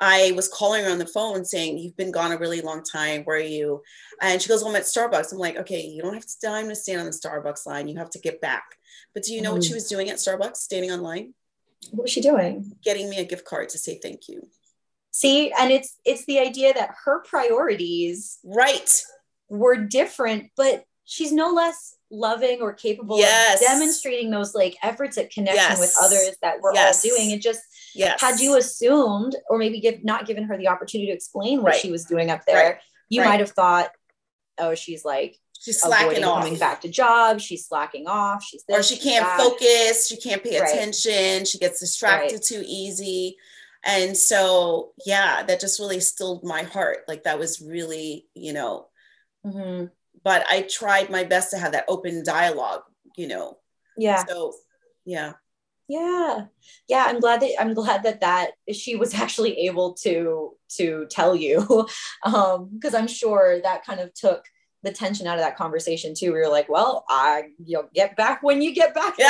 I was calling her on the phone saying, you've been gone a really long time. Where are you? And she goes, well, I'm at Starbucks. I'm like, okay, you don't have time to stand on the Starbucks line. You have to get back. But do you know mm. what she was doing at Starbucks, standing on line? What was she doing? Getting me a gift card to say thank you. See, and it's it's the idea that her priorities right. were different, but she's no less loving or capable yes. of demonstrating those like efforts at connection yes. with others that we're yes. all doing. It just yes. had you assumed, or maybe give, not given her the opportunity to explain what right. she was doing up there, right. you right. might have thought, oh, she's like, she's slacking off, coming back to job. She's slacking off. She's this, or she can't that. focus. She can't pay right. attention. She gets distracted right. too easy. And so, yeah, that just really stilled my heart. Like that was really, you know, mm-hmm. but I tried my best to have that open dialogue, you know? Yeah. So, yeah. Yeah. Yeah. I'm glad that, I'm glad that that she was actually able to, to tell you, um, cause I'm sure that kind of took the tension out of that conversation too. We were like, well, I, you'll get back when you get back. Yeah.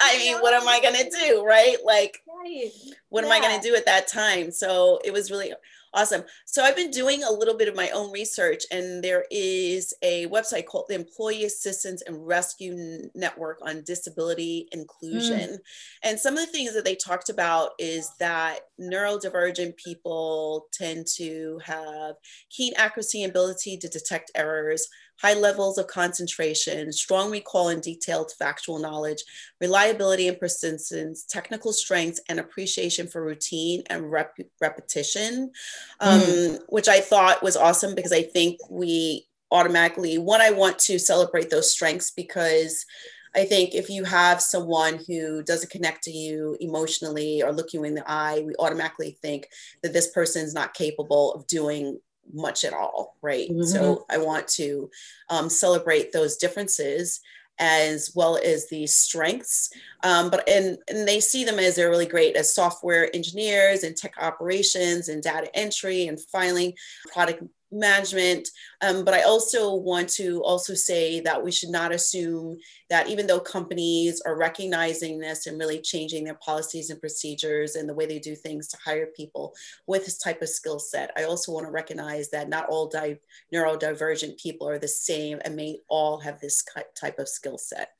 I mean, what am I going to do? Right. Like right. what yeah. am I going to do at that time? So it was really awesome. So I've been doing a little bit of my own research, and there is a website called the Employee Assistance and Rescue Network on Disability Inclusion. Mm. And some of the things that they talked about is that neurodivergent people tend to have keen accuracy and ability to detect errors, high levels of concentration, strong recall and detailed factual knowledge, reliability and persistence, technical strengths, and appreciation for routine and rep- repetition, um, mm. which I thought was awesome, because I think we automatically, one, I want to celebrate those strengths, because I think if you have someone who doesn't connect to you emotionally or look you in the eye, we automatically think that this person is not capable of doing much at all, right? Mm-hmm. So I want to um, celebrate those differences as well as the strengths. Um, but and, and they see them as they're really great as software engineers and tech operations and data entry and filing, product management. Um, but I also want to also say that we should not assume that even though companies are recognizing this and really changing their policies and procedures and the way they do things to hire people with this type of skill set, I also want to recognize that not all di- neurodivergent people are the same and may all have this type of skill set.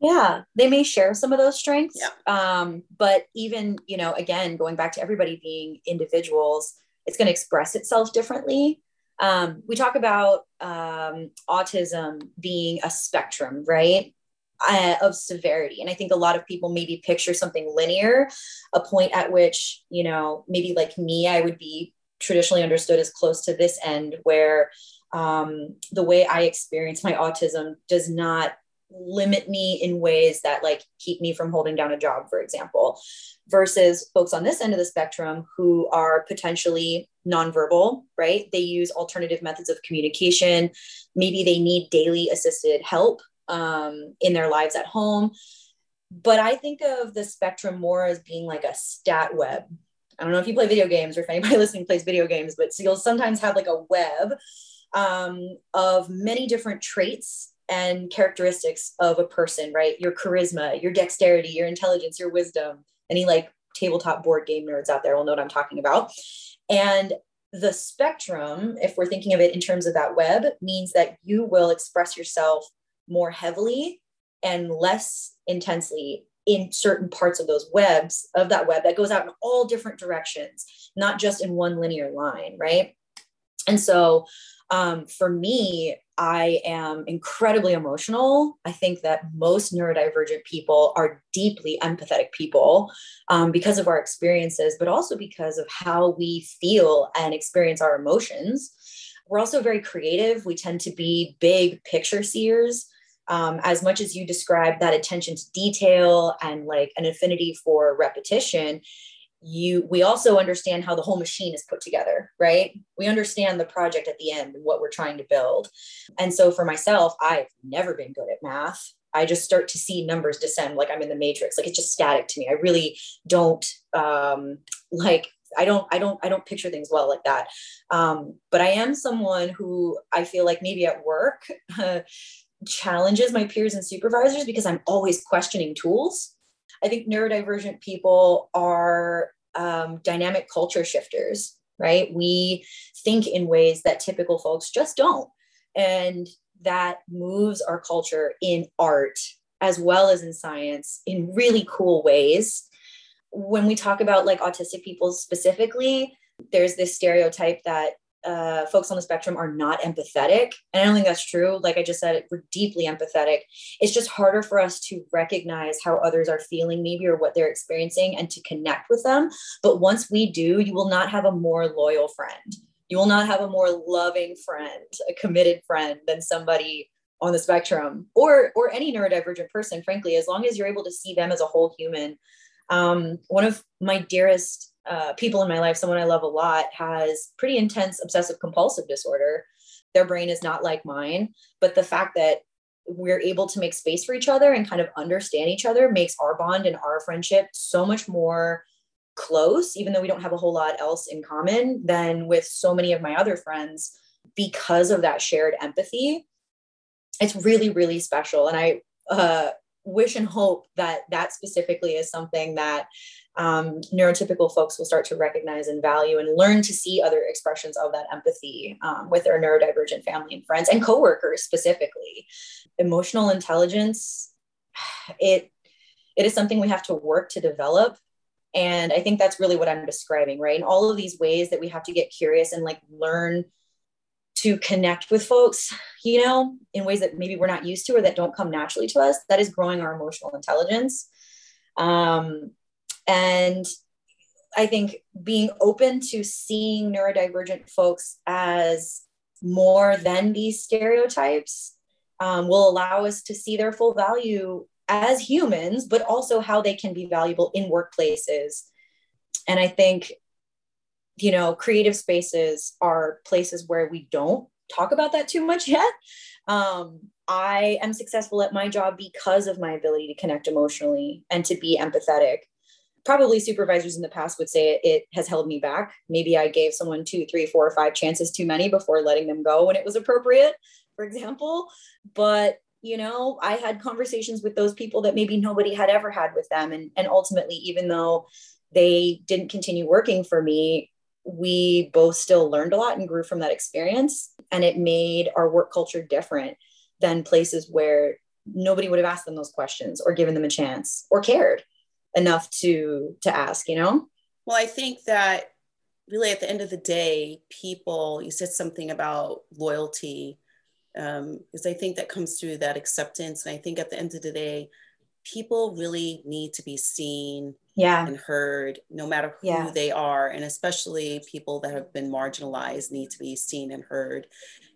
Yeah, they may share some of those strengths. Yeah. Um, but even, you know, again, going back to everybody being individuals, it's going to express itself differently. Um, we talk about um, autism being a spectrum, right, uh, of severity. And I think a lot of people maybe picture something linear, a point at which, you know, maybe like me, I would be traditionally understood as close to this end, where um, the way I experience my autism does not limit me in ways that like keep me from holding down a job, for example, versus folks on this end of the spectrum who are potentially nonverbal, right? They use alternative methods of communication. Maybe they need daily assisted help um, in their lives at home. But I think of the spectrum more as being like a stat web. I don't know if you play video games or if anybody listening plays video games, but so you'll sometimes have like a web um, of many different traits and characteristics of a person, right? Your charisma, your dexterity, your intelligence, your wisdom. Any like tabletop board game nerds out there will know what I'm talking about. And the spectrum, if we're thinking of it in terms of that web, means that you will express yourself more heavily and less intensely in certain parts of those webs, of that web that goes out in all different directions, not just in one linear line, right? And so um, for me, I am incredibly emotional. I think that most neurodivergent people are deeply empathetic people um, because of our experiences, but also because of how we feel and experience our emotions. We're also very creative. We tend to be big picture seers. Um, as much as you describe that attention to detail and like an affinity for repetition, you, we also understand how the whole machine is put together, right? We understand the project at the end and what we're trying to build. And so for myself, I've never been good at math. I just start to see numbers descend like I'm in the matrix, like it's just static to me. I really don't um, like, I don't, I don't, I don't picture things well like that. Um, but I am someone who I feel like maybe at work uh, challenges my peers and supervisors because I'm always questioning tools. I think neurodivergent people are um, dynamic culture shifters, right? We think in ways that typical folks just don't. And that moves our culture in art, as well as in science, in really cool ways. When we talk about like autistic people specifically, there's this stereotype that uh, folks on the spectrum are not empathetic. And I don't think that's true. Like I just said, we're deeply empathetic. It's just harder for us to recognize how others are feeling maybe, or what they're experiencing, and to connect with them. But once we do, you will not have a more loyal friend. You will not have a more loving friend, a committed friend, than somebody on the spectrum or, or any neurodivergent person, frankly, as long as you're able to see them as a whole human. Um, one of my dearest uh, people in my life, someone I love a lot, has pretty intense obsessive compulsive disorder. Their brain is not like mine, but the fact that we're able to make space for each other and kind of understand each other makes our bond and our friendship so much more close, even though we don't have a whole lot else in common, than with so many of my other friends, because of that shared empathy. It's really, really special. And I uh, wish and hope that that specifically is something that um, neurotypical folks will start to recognize and value, and learn to see other expressions of that empathy um, with their neurodivergent family and friends and coworkers specifically. Emotional intelligence, it it is something we have to work to develop. And I think that's really what I'm describing, right? In all of these ways that we have to get curious and like learn to connect with folks, you know, in ways that maybe we're not used to or that don't come naturally to us, that is growing our emotional intelligence. Um, and I think being open to seeing neurodivergent folks as more than these stereotypes um, will allow us to see their full value as humans, but also how they can be valuable in workplaces. And I think, you know, creative spaces are places where we don't talk about that too much yet. Um, I am successful at my job because of my ability to connect emotionally and to be empathetic. Probably supervisors in the past would say it, it has held me back. Maybe I gave someone two, three, four, or five chances too many before letting them go when it was appropriate, for example. But you know, I had conversations with those people that maybe nobody had ever had with them. And, and ultimately, even though they didn't continue working for me, we both still learned a lot and grew from that experience. And it made our work culture different than places where nobody would have asked them those questions or given them a chance or cared enough to, to ask, you know? Well, I think that really at the end of the day, people, you said something about loyalty, Um, because I think that comes through that acceptance. And I think at the end of the day, people really need to be seen yeah. and heard, no matter who yeah. they are. And especially people that have been marginalized need to be seen and heard,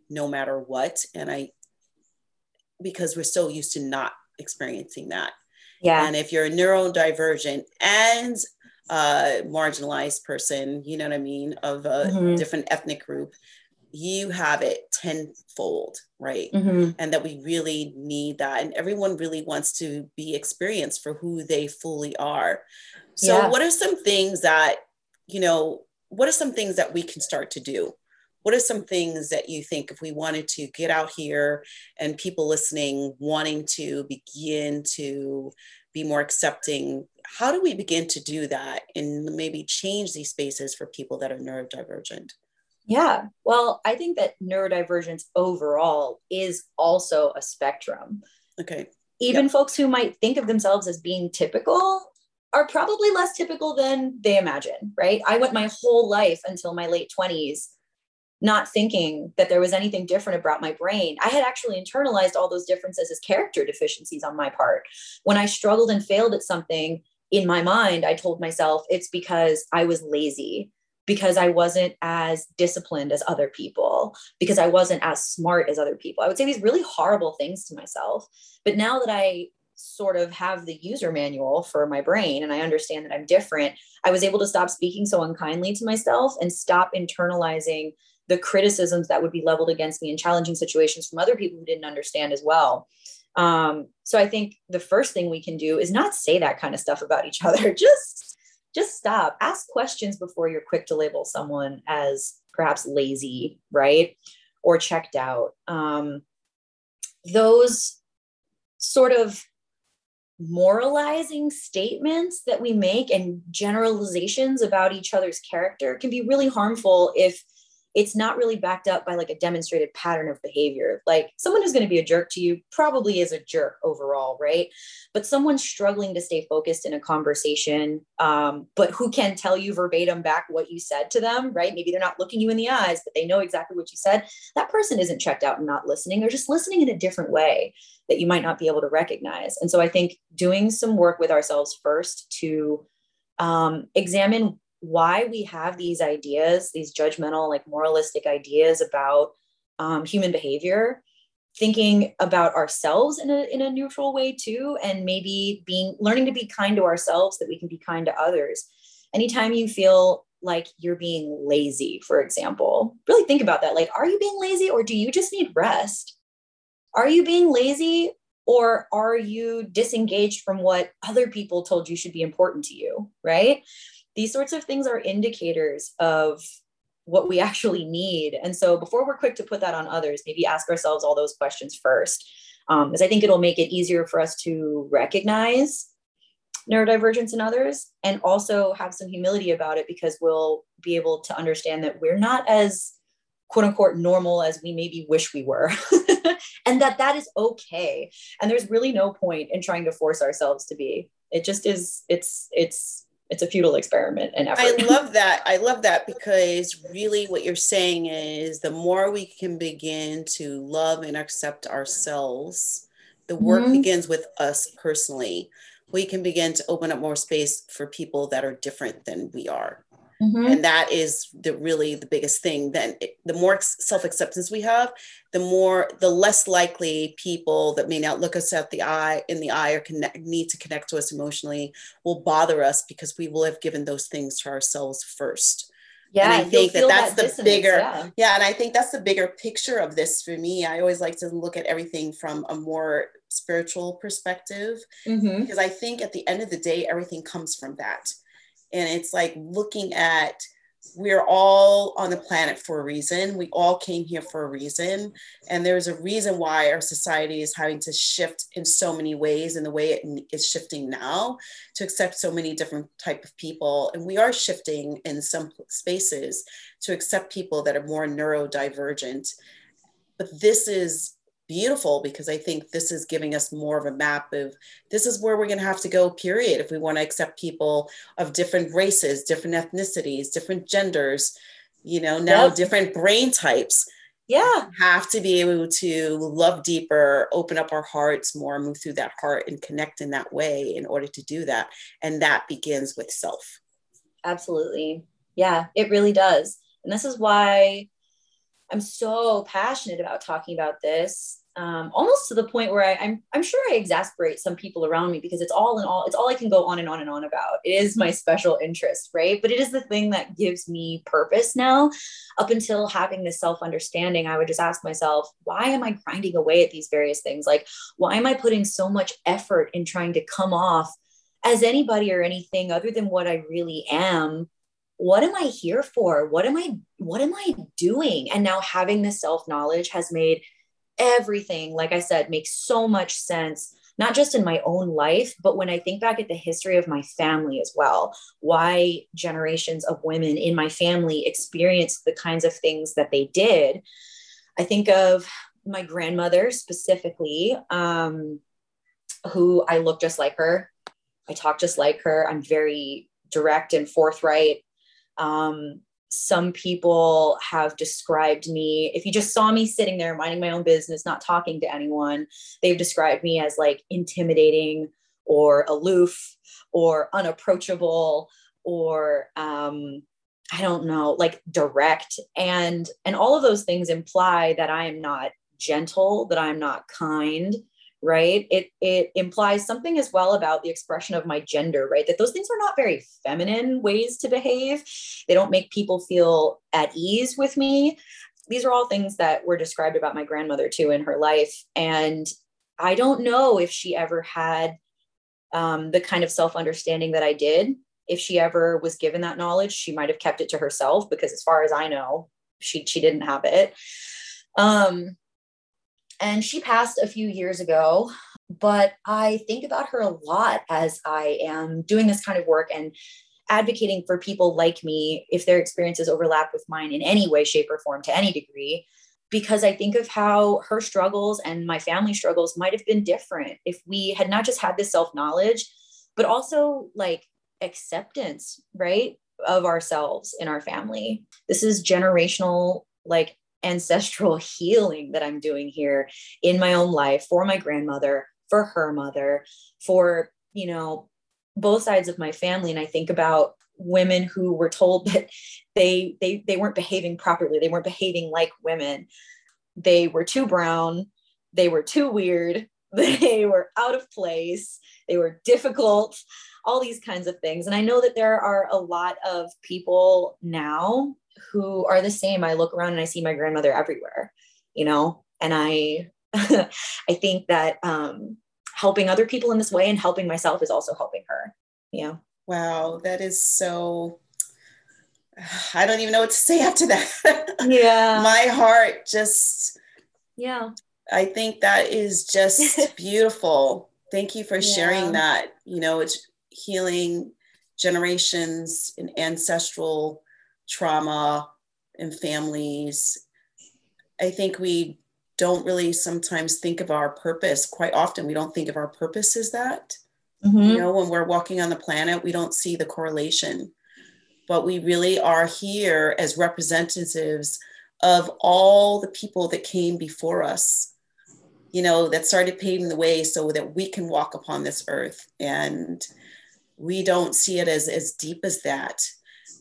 no matter what. And I, because we're so used to not experiencing that. Yeah. And if you're a neurodivergent and a marginalized person, you know what I mean, of a mm-hmm. different ethnic group, you have it tenfold, right? Mm-hmm. And that we really need that. And everyone really wants to be experienced for who they fully are. So yeah. what are some things that, you know, what are some things that we can start to do? What are some things that you think if we wanted to get out here and people listening wanting to begin to be more accepting, how do we begin to do that and maybe change these spaces for people that are neurodivergent? Yeah. Well, I think that neurodivergence overall is also a spectrum. Okay. Even yep. folks who might think of themselves as being typical are probably less typical than they imagine, right? I went my whole life until my late twenties not thinking that there was anything different about my brain. I had actually internalized all those differences as character deficiencies on my part. When I struggled and failed at something, in my mind, I told myself it's because I was lazy, because I wasn't as disciplined as other people, because I wasn't as smart as other people. I would say these really horrible things to myself. But now that I sort of have the user manual for my brain and I understand that I'm different, I was able to stop speaking so unkindly to myself and stop internalizing the criticisms that would be leveled against me in challenging situations from other people who didn't understand as well. Um, so I think the first thing we can do is not say that kind of stuff about each other. Just Just stop, ask questions before you're quick to label someone as perhaps lazy, right? Or checked out. Um, those sort of moralizing statements that we make and generalizations about each other's character can be really harmful if it's not really backed up by like a demonstrated pattern of behavior. Like someone who's going to be a jerk to you probably is a jerk overall, right? But someone struggling to stay focused in a conversation, um, but who can tell you verbatim back what you said to them, right? Maybe they're not looking you in the eyes, but they know exactly what you said. That person isn't checked out and not listening. They're just listening in a different way that you might not be able to recognize. And so I think doing some work with ourselves first to um, examine why we have these ideas, these judgmental, like moralistic ideas about um, human behavior, thinking about ourselves in a, in a neutral way too, and maybe being, learning to be kind to ourselves so that we can be kind to others. Anytime you feel like you're being lazy, for example, really think about that. Like, are you being lazy, or do you just need rest? Are you being lazy, or are you disengaged from what other people told you should be important to you, right? These sorts of things are indicators of what we actually need. And so before we're quick to put that on others, maybe ask ourselves all those questions first, um, because I think it'll make it easier for us to recognize neurodivergence in others, and also have some humility about it, because we'll be able to understand that we're not as quote unquote normal as we maybe wish we were, and that that is okay. And there's really no point in trying to force ourselves to be. It just is, it's, it's, it's a futile experiment and effort. I love that. I love that, because really what you're saying is the more we can begin to love and accept ourselves, the work mm-hmm. begins with us personally. We can begin to open up more space for people that are different than we are. Mm-hmm. And that is the really the biggest thing. Then the more self-acceptance we have, the more, the less likely people that may not look us at the eye in the eye or connect, need to connect to us emotionally will bother us, because we will have given those things to ourselves first. Yeah. And I think that that's that the bigger, yeah. yeah. And I think that's the bigger picture of this for me. I always like to look at everything from a more spiritual perspective, mm-hmm. because I think at the end of the day, everything comes from that. And it's like looking at, we're all on the planet for a reason. We all came here for a reason. And there's a reason why our society is having to shift in so many ways, and the way it is shifting now to accept so many different types of people. And we are shifting in some spaces to accept people that are more neurodivergent. But this is beautiful, because I think this is giving us more of a map of this is where we're going to have to go, period, if we want to accept people of different races, different ethnicities, different genders, you know, now yep. different brain types. Yeah. We have to be able to love deeper, open up our hearts more, move through that heart and connect in that way in order to do that. And that begins with self. Absolutely. Yeah, it really does. And this is why I'm so passionate about talking about this, um, almost to the point where I, I'm, I'm sure I exasperate some people around me, because it's all in all, it's all I can go on and on and on about. It is my special interest, right? But it is the thing that gives me purpose now. Up until having this self-understanding, I would just ask myself, why am I grinding away at these various things? Like, why am I putting so much effort in trying to come off as anybody or anything other than what I really am? What am I here for? What am I, what am I doing? And now having this self-knowledge has made everything, like I said, make so much sense, not just in my own life, but when I think back at the history of my family as well, why generations of women in my family experienced the kinds of things that they did. I think of my grandmother specifically, um, who I look just like her. I talk just like her. I'm very direct and forthright. Um, some people have described me, if you just saw me sitting there minding my own business, not talking to anyone, they've described me as like intimidating or aloof or unapproachable or, um, I don't know, like direct. And, and all of those things imply that I am not gentle, that I'm not kind, right? It, it implies something as well about the expression of my gender, right? That those things are not very feminine ways to behave. They don't make people feel at ease with me. These are all things that were described about my grandmother too in her life. And I don't know if she ever had um, the kind of self-understanding that I did. If she ever was given that knowledge, she might've kept it to herself, because as far as I know, she, she didn't have it. Um, And she passed a few years ago, but I think about her a lot as I am doing this kind of work and advocating for people like me, if their experiences overlap with mine in any way, shape, or form to any degree, because I think of how her struggles and my family struggles might have been different if we had not just had this self-knowledge, but also like acceptance, right, of ourselves in our family. This is generational, like ancestral healing that I'm doing here in my own life, for my grandmother, for her mother, for, you know, both sides of my family. And I think about women who were told that they, they, they weren't behaving properly. They weren't behaving like women. They were too brown. They were too weird. They were out of place. They were difficult, all these kinds of things. And I know that there are a lot of people now who are the same. I look around and I see my grandmother everywhere, you know, and I, I think that um, helping other people in this way and helping myself is also helping her. Yeah. Wow. That is so, I don't even know what to say after that. Yeah. My heart just, yeah. I think that is just beautiful. Thank you for yeah. sharing that. You know, it's healing generations and ancestral trauma and families. I think we don't really sometimes think of our purpose. Quite often, we don't think of our purpose as that. Mm-hmm. You know, when we're walking on the planet, we don't see the correlation, but we really are here as representatives of all the people that came before us, you know, that started paving the way so that we can walk upon this earth. And we don't see it as, as deep as that.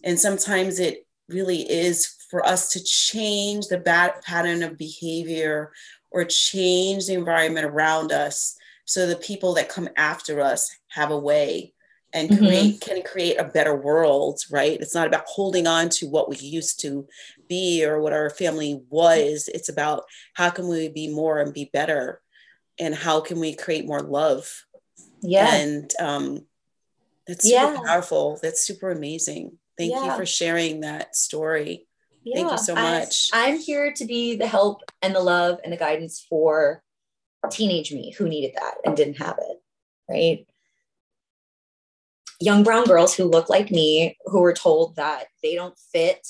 And sometimes it really is for us to change the bad pattern of behavior or change the environment around us so the people that come after us have a way and create, mm-hmm. can create a better world, right? It's not about holding on to what we used to be or what our family was. It's about how can we be more and be better, and how can we create more love? Yeah. And um, that's super yeah. powerful. That's super amazing. Thank yeah. you for sharing that story. Yeah. Thank you so much. I, I'm here to be the help and the love and the guidance for teenage me who needed that and didn't have it, right? Young brown girls who look like me, who were told that they don't fit,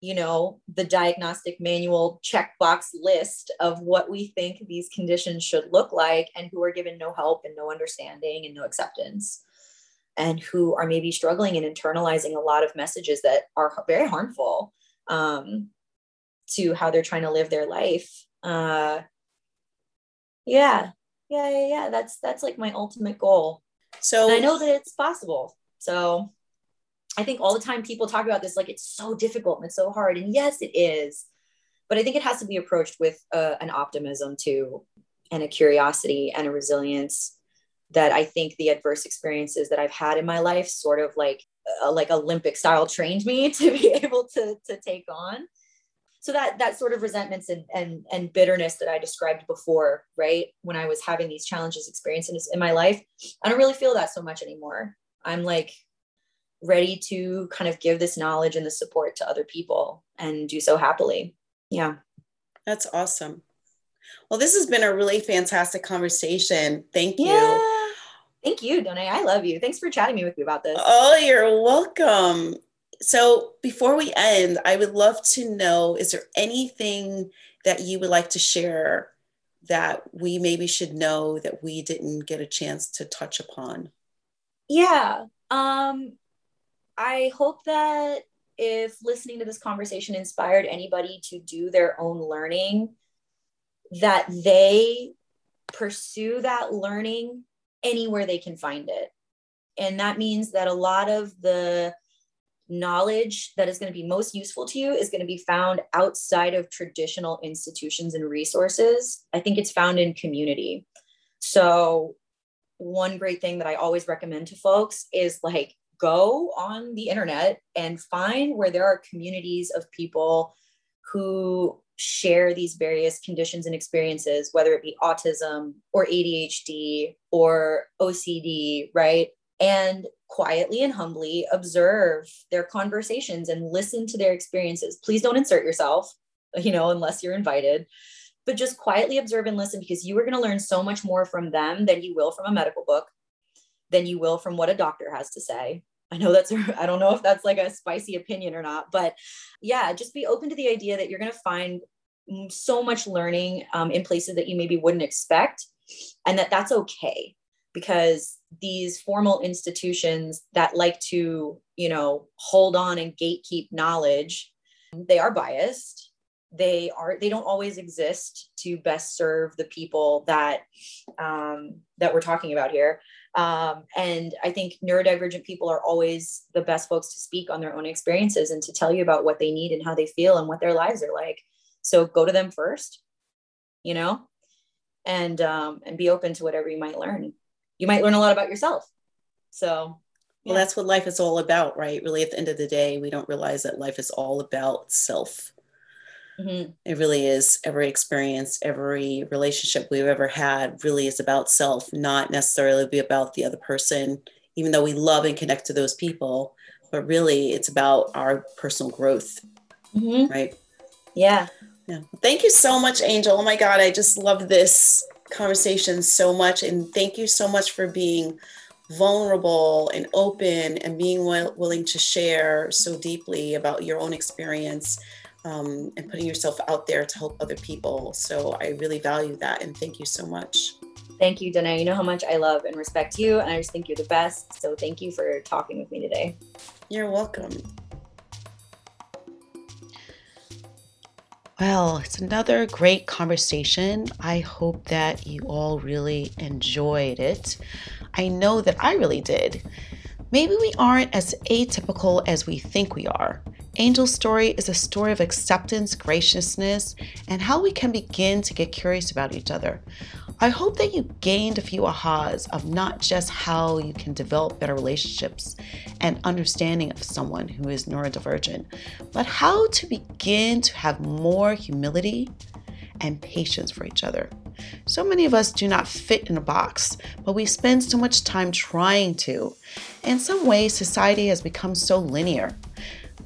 you know, the diagnostic manual checkbox list of what we think these conditions should look like, and who are given no help and no understanding and no acceptance, and who are maybe struggling and internalizing a lot of messages that are very harmful um, to how they're trying to live their life. Uh, yeah, yeah, yeah, yeah. That's, that's like my ultimate goal. So and I know that it's possible. So I think all the time people talk about this, like it's so difficult and it's so hard. And yes, it is. But I think it has to be approached with uh, an optimism too, and a curiosity and a resilience that I think the adverse experiences that I've had in my life sort of like, uh, like Olympic style trained me to be able to, to take on. So that, that sort of resentments and, and, and bitterness that I described before, right? When I was having these challenges, experiences in my life, I don't really feel that so much anymore. I'm like ready to kind of give this knowledge and the support to other people and do so happily. Yeah. That's awesome. Well, this has been a really fantastic conversation. Thank you. Yeah. Thank you, Danae. I love you. Thanks for chatting me with me about this. Oh, you're welcome. So before we end, I would love to know, is there anything that you would like to share that we maybe should know that we didn't get a chance to touch upon? Yeah. Um, I hope that if listening to this conversation inspired anybody to do their own learning, that they pursue that learning anywhere they can find it. And that means that a lot of the knowledge that is going to be most useful to you is going to be found outside of traditional institutions and resources. I think it's found in community. So one great thing that I always recommend to folks is like, go on the internet and find where there are communities of people who share these various conditions and experiences, whether it be autism or A D H D or O C D, right? And quietly and humbly observe their conversations and listen to their experiences. Please don't insert yourself, you know, unless you're invited, but just quietly observe and listen, because you are going to learn so much more from them than you will from a medical book, than you will from what a doctor has to say. I know that's, I don't know if that's like a spicy opinion or not, but yeah, just be open to the idea that you're going to find so much learning um, in places that you maybe wouldn't expect, and that that's okay. Because these formal institutions that like to, you know, hold on and gatekeep knowledge, they are biased. They are, they don't always exist to best serve the people that, um, that we're talking about here. Um, and I think neurodivergent people are always the best folks to speak on their own experiences and to tell you about what they need and how they feel and what their lives are like. So go to them first, you know? and, um, and be open to whatever you might learn. You might learn a lot about yourself. So, yeah. Well, that's what life is all about, right? Really, at the end of the day, we don't realize that life is all about self. Mm-hmm. It really is. Every experience, every relationship we've ever had really is about self, not necessarily be about the other person, even though we love and connect to those people, but really it's about our personal growth. Mm-hmm. Right? Yeah. Yeah. Thank you so much, Angel. Oh my God. I just love this conversation so much. And thank you so much for being vulnerable and open and being w- willing to share so deeply about your own experience. Um, and putting yourself out there to help other people. So I really value that. And thank you so much. Thank you, Danae. You know how much I love and respect you. And I just think you're the best. So thank you for talking with me today. You're welcome. Well, it's another great conversation. I hope that you all really enjoyed it. I know that I really did. Maybe we aren't as atypical as we think we are. Angel's story is a story of acceptance, graciousness, and how we can begin to get curious about each other. I hope that you gained a few ahas of not just how you can develop better relationships and understanding of someone who is neurodivergent, but how to begin to have more humility and patience for each other. So many of us do not fit in a box, but we spend so much time trying to. In some ways, society has become so linear.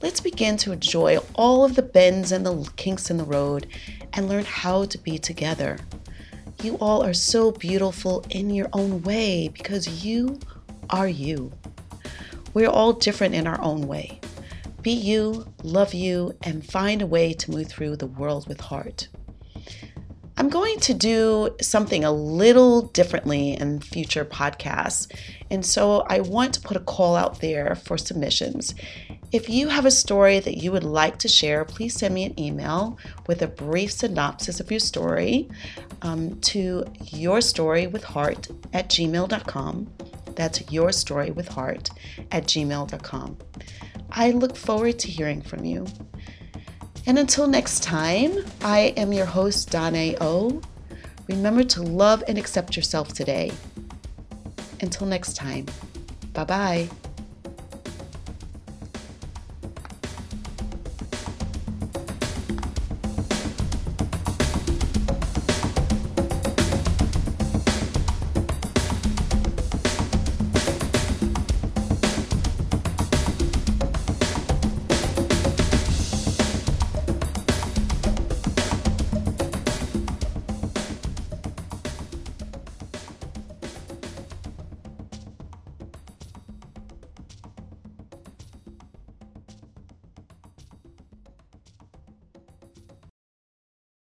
Let's begin to enjoy all of the bends and the kinks in the road and learn how to be together. You all are so beautiful in your own way because you are you. We're all different in our own way. Be you, love you, and find a way to move through the world with heart. I'm going to do something a little differently in future podcasts, and so I want to put a call out there for submissions. If you have a story that you would like to share, please send me an email with a brief synopsis of your story um, to your story with heart at gmail dot com. That's your story with heart at gmail dot com. I look forward to hearing from you. And until next time, I am your host, Danae Oh. Remember to love and accept yourself today. Until next time, bye-bye.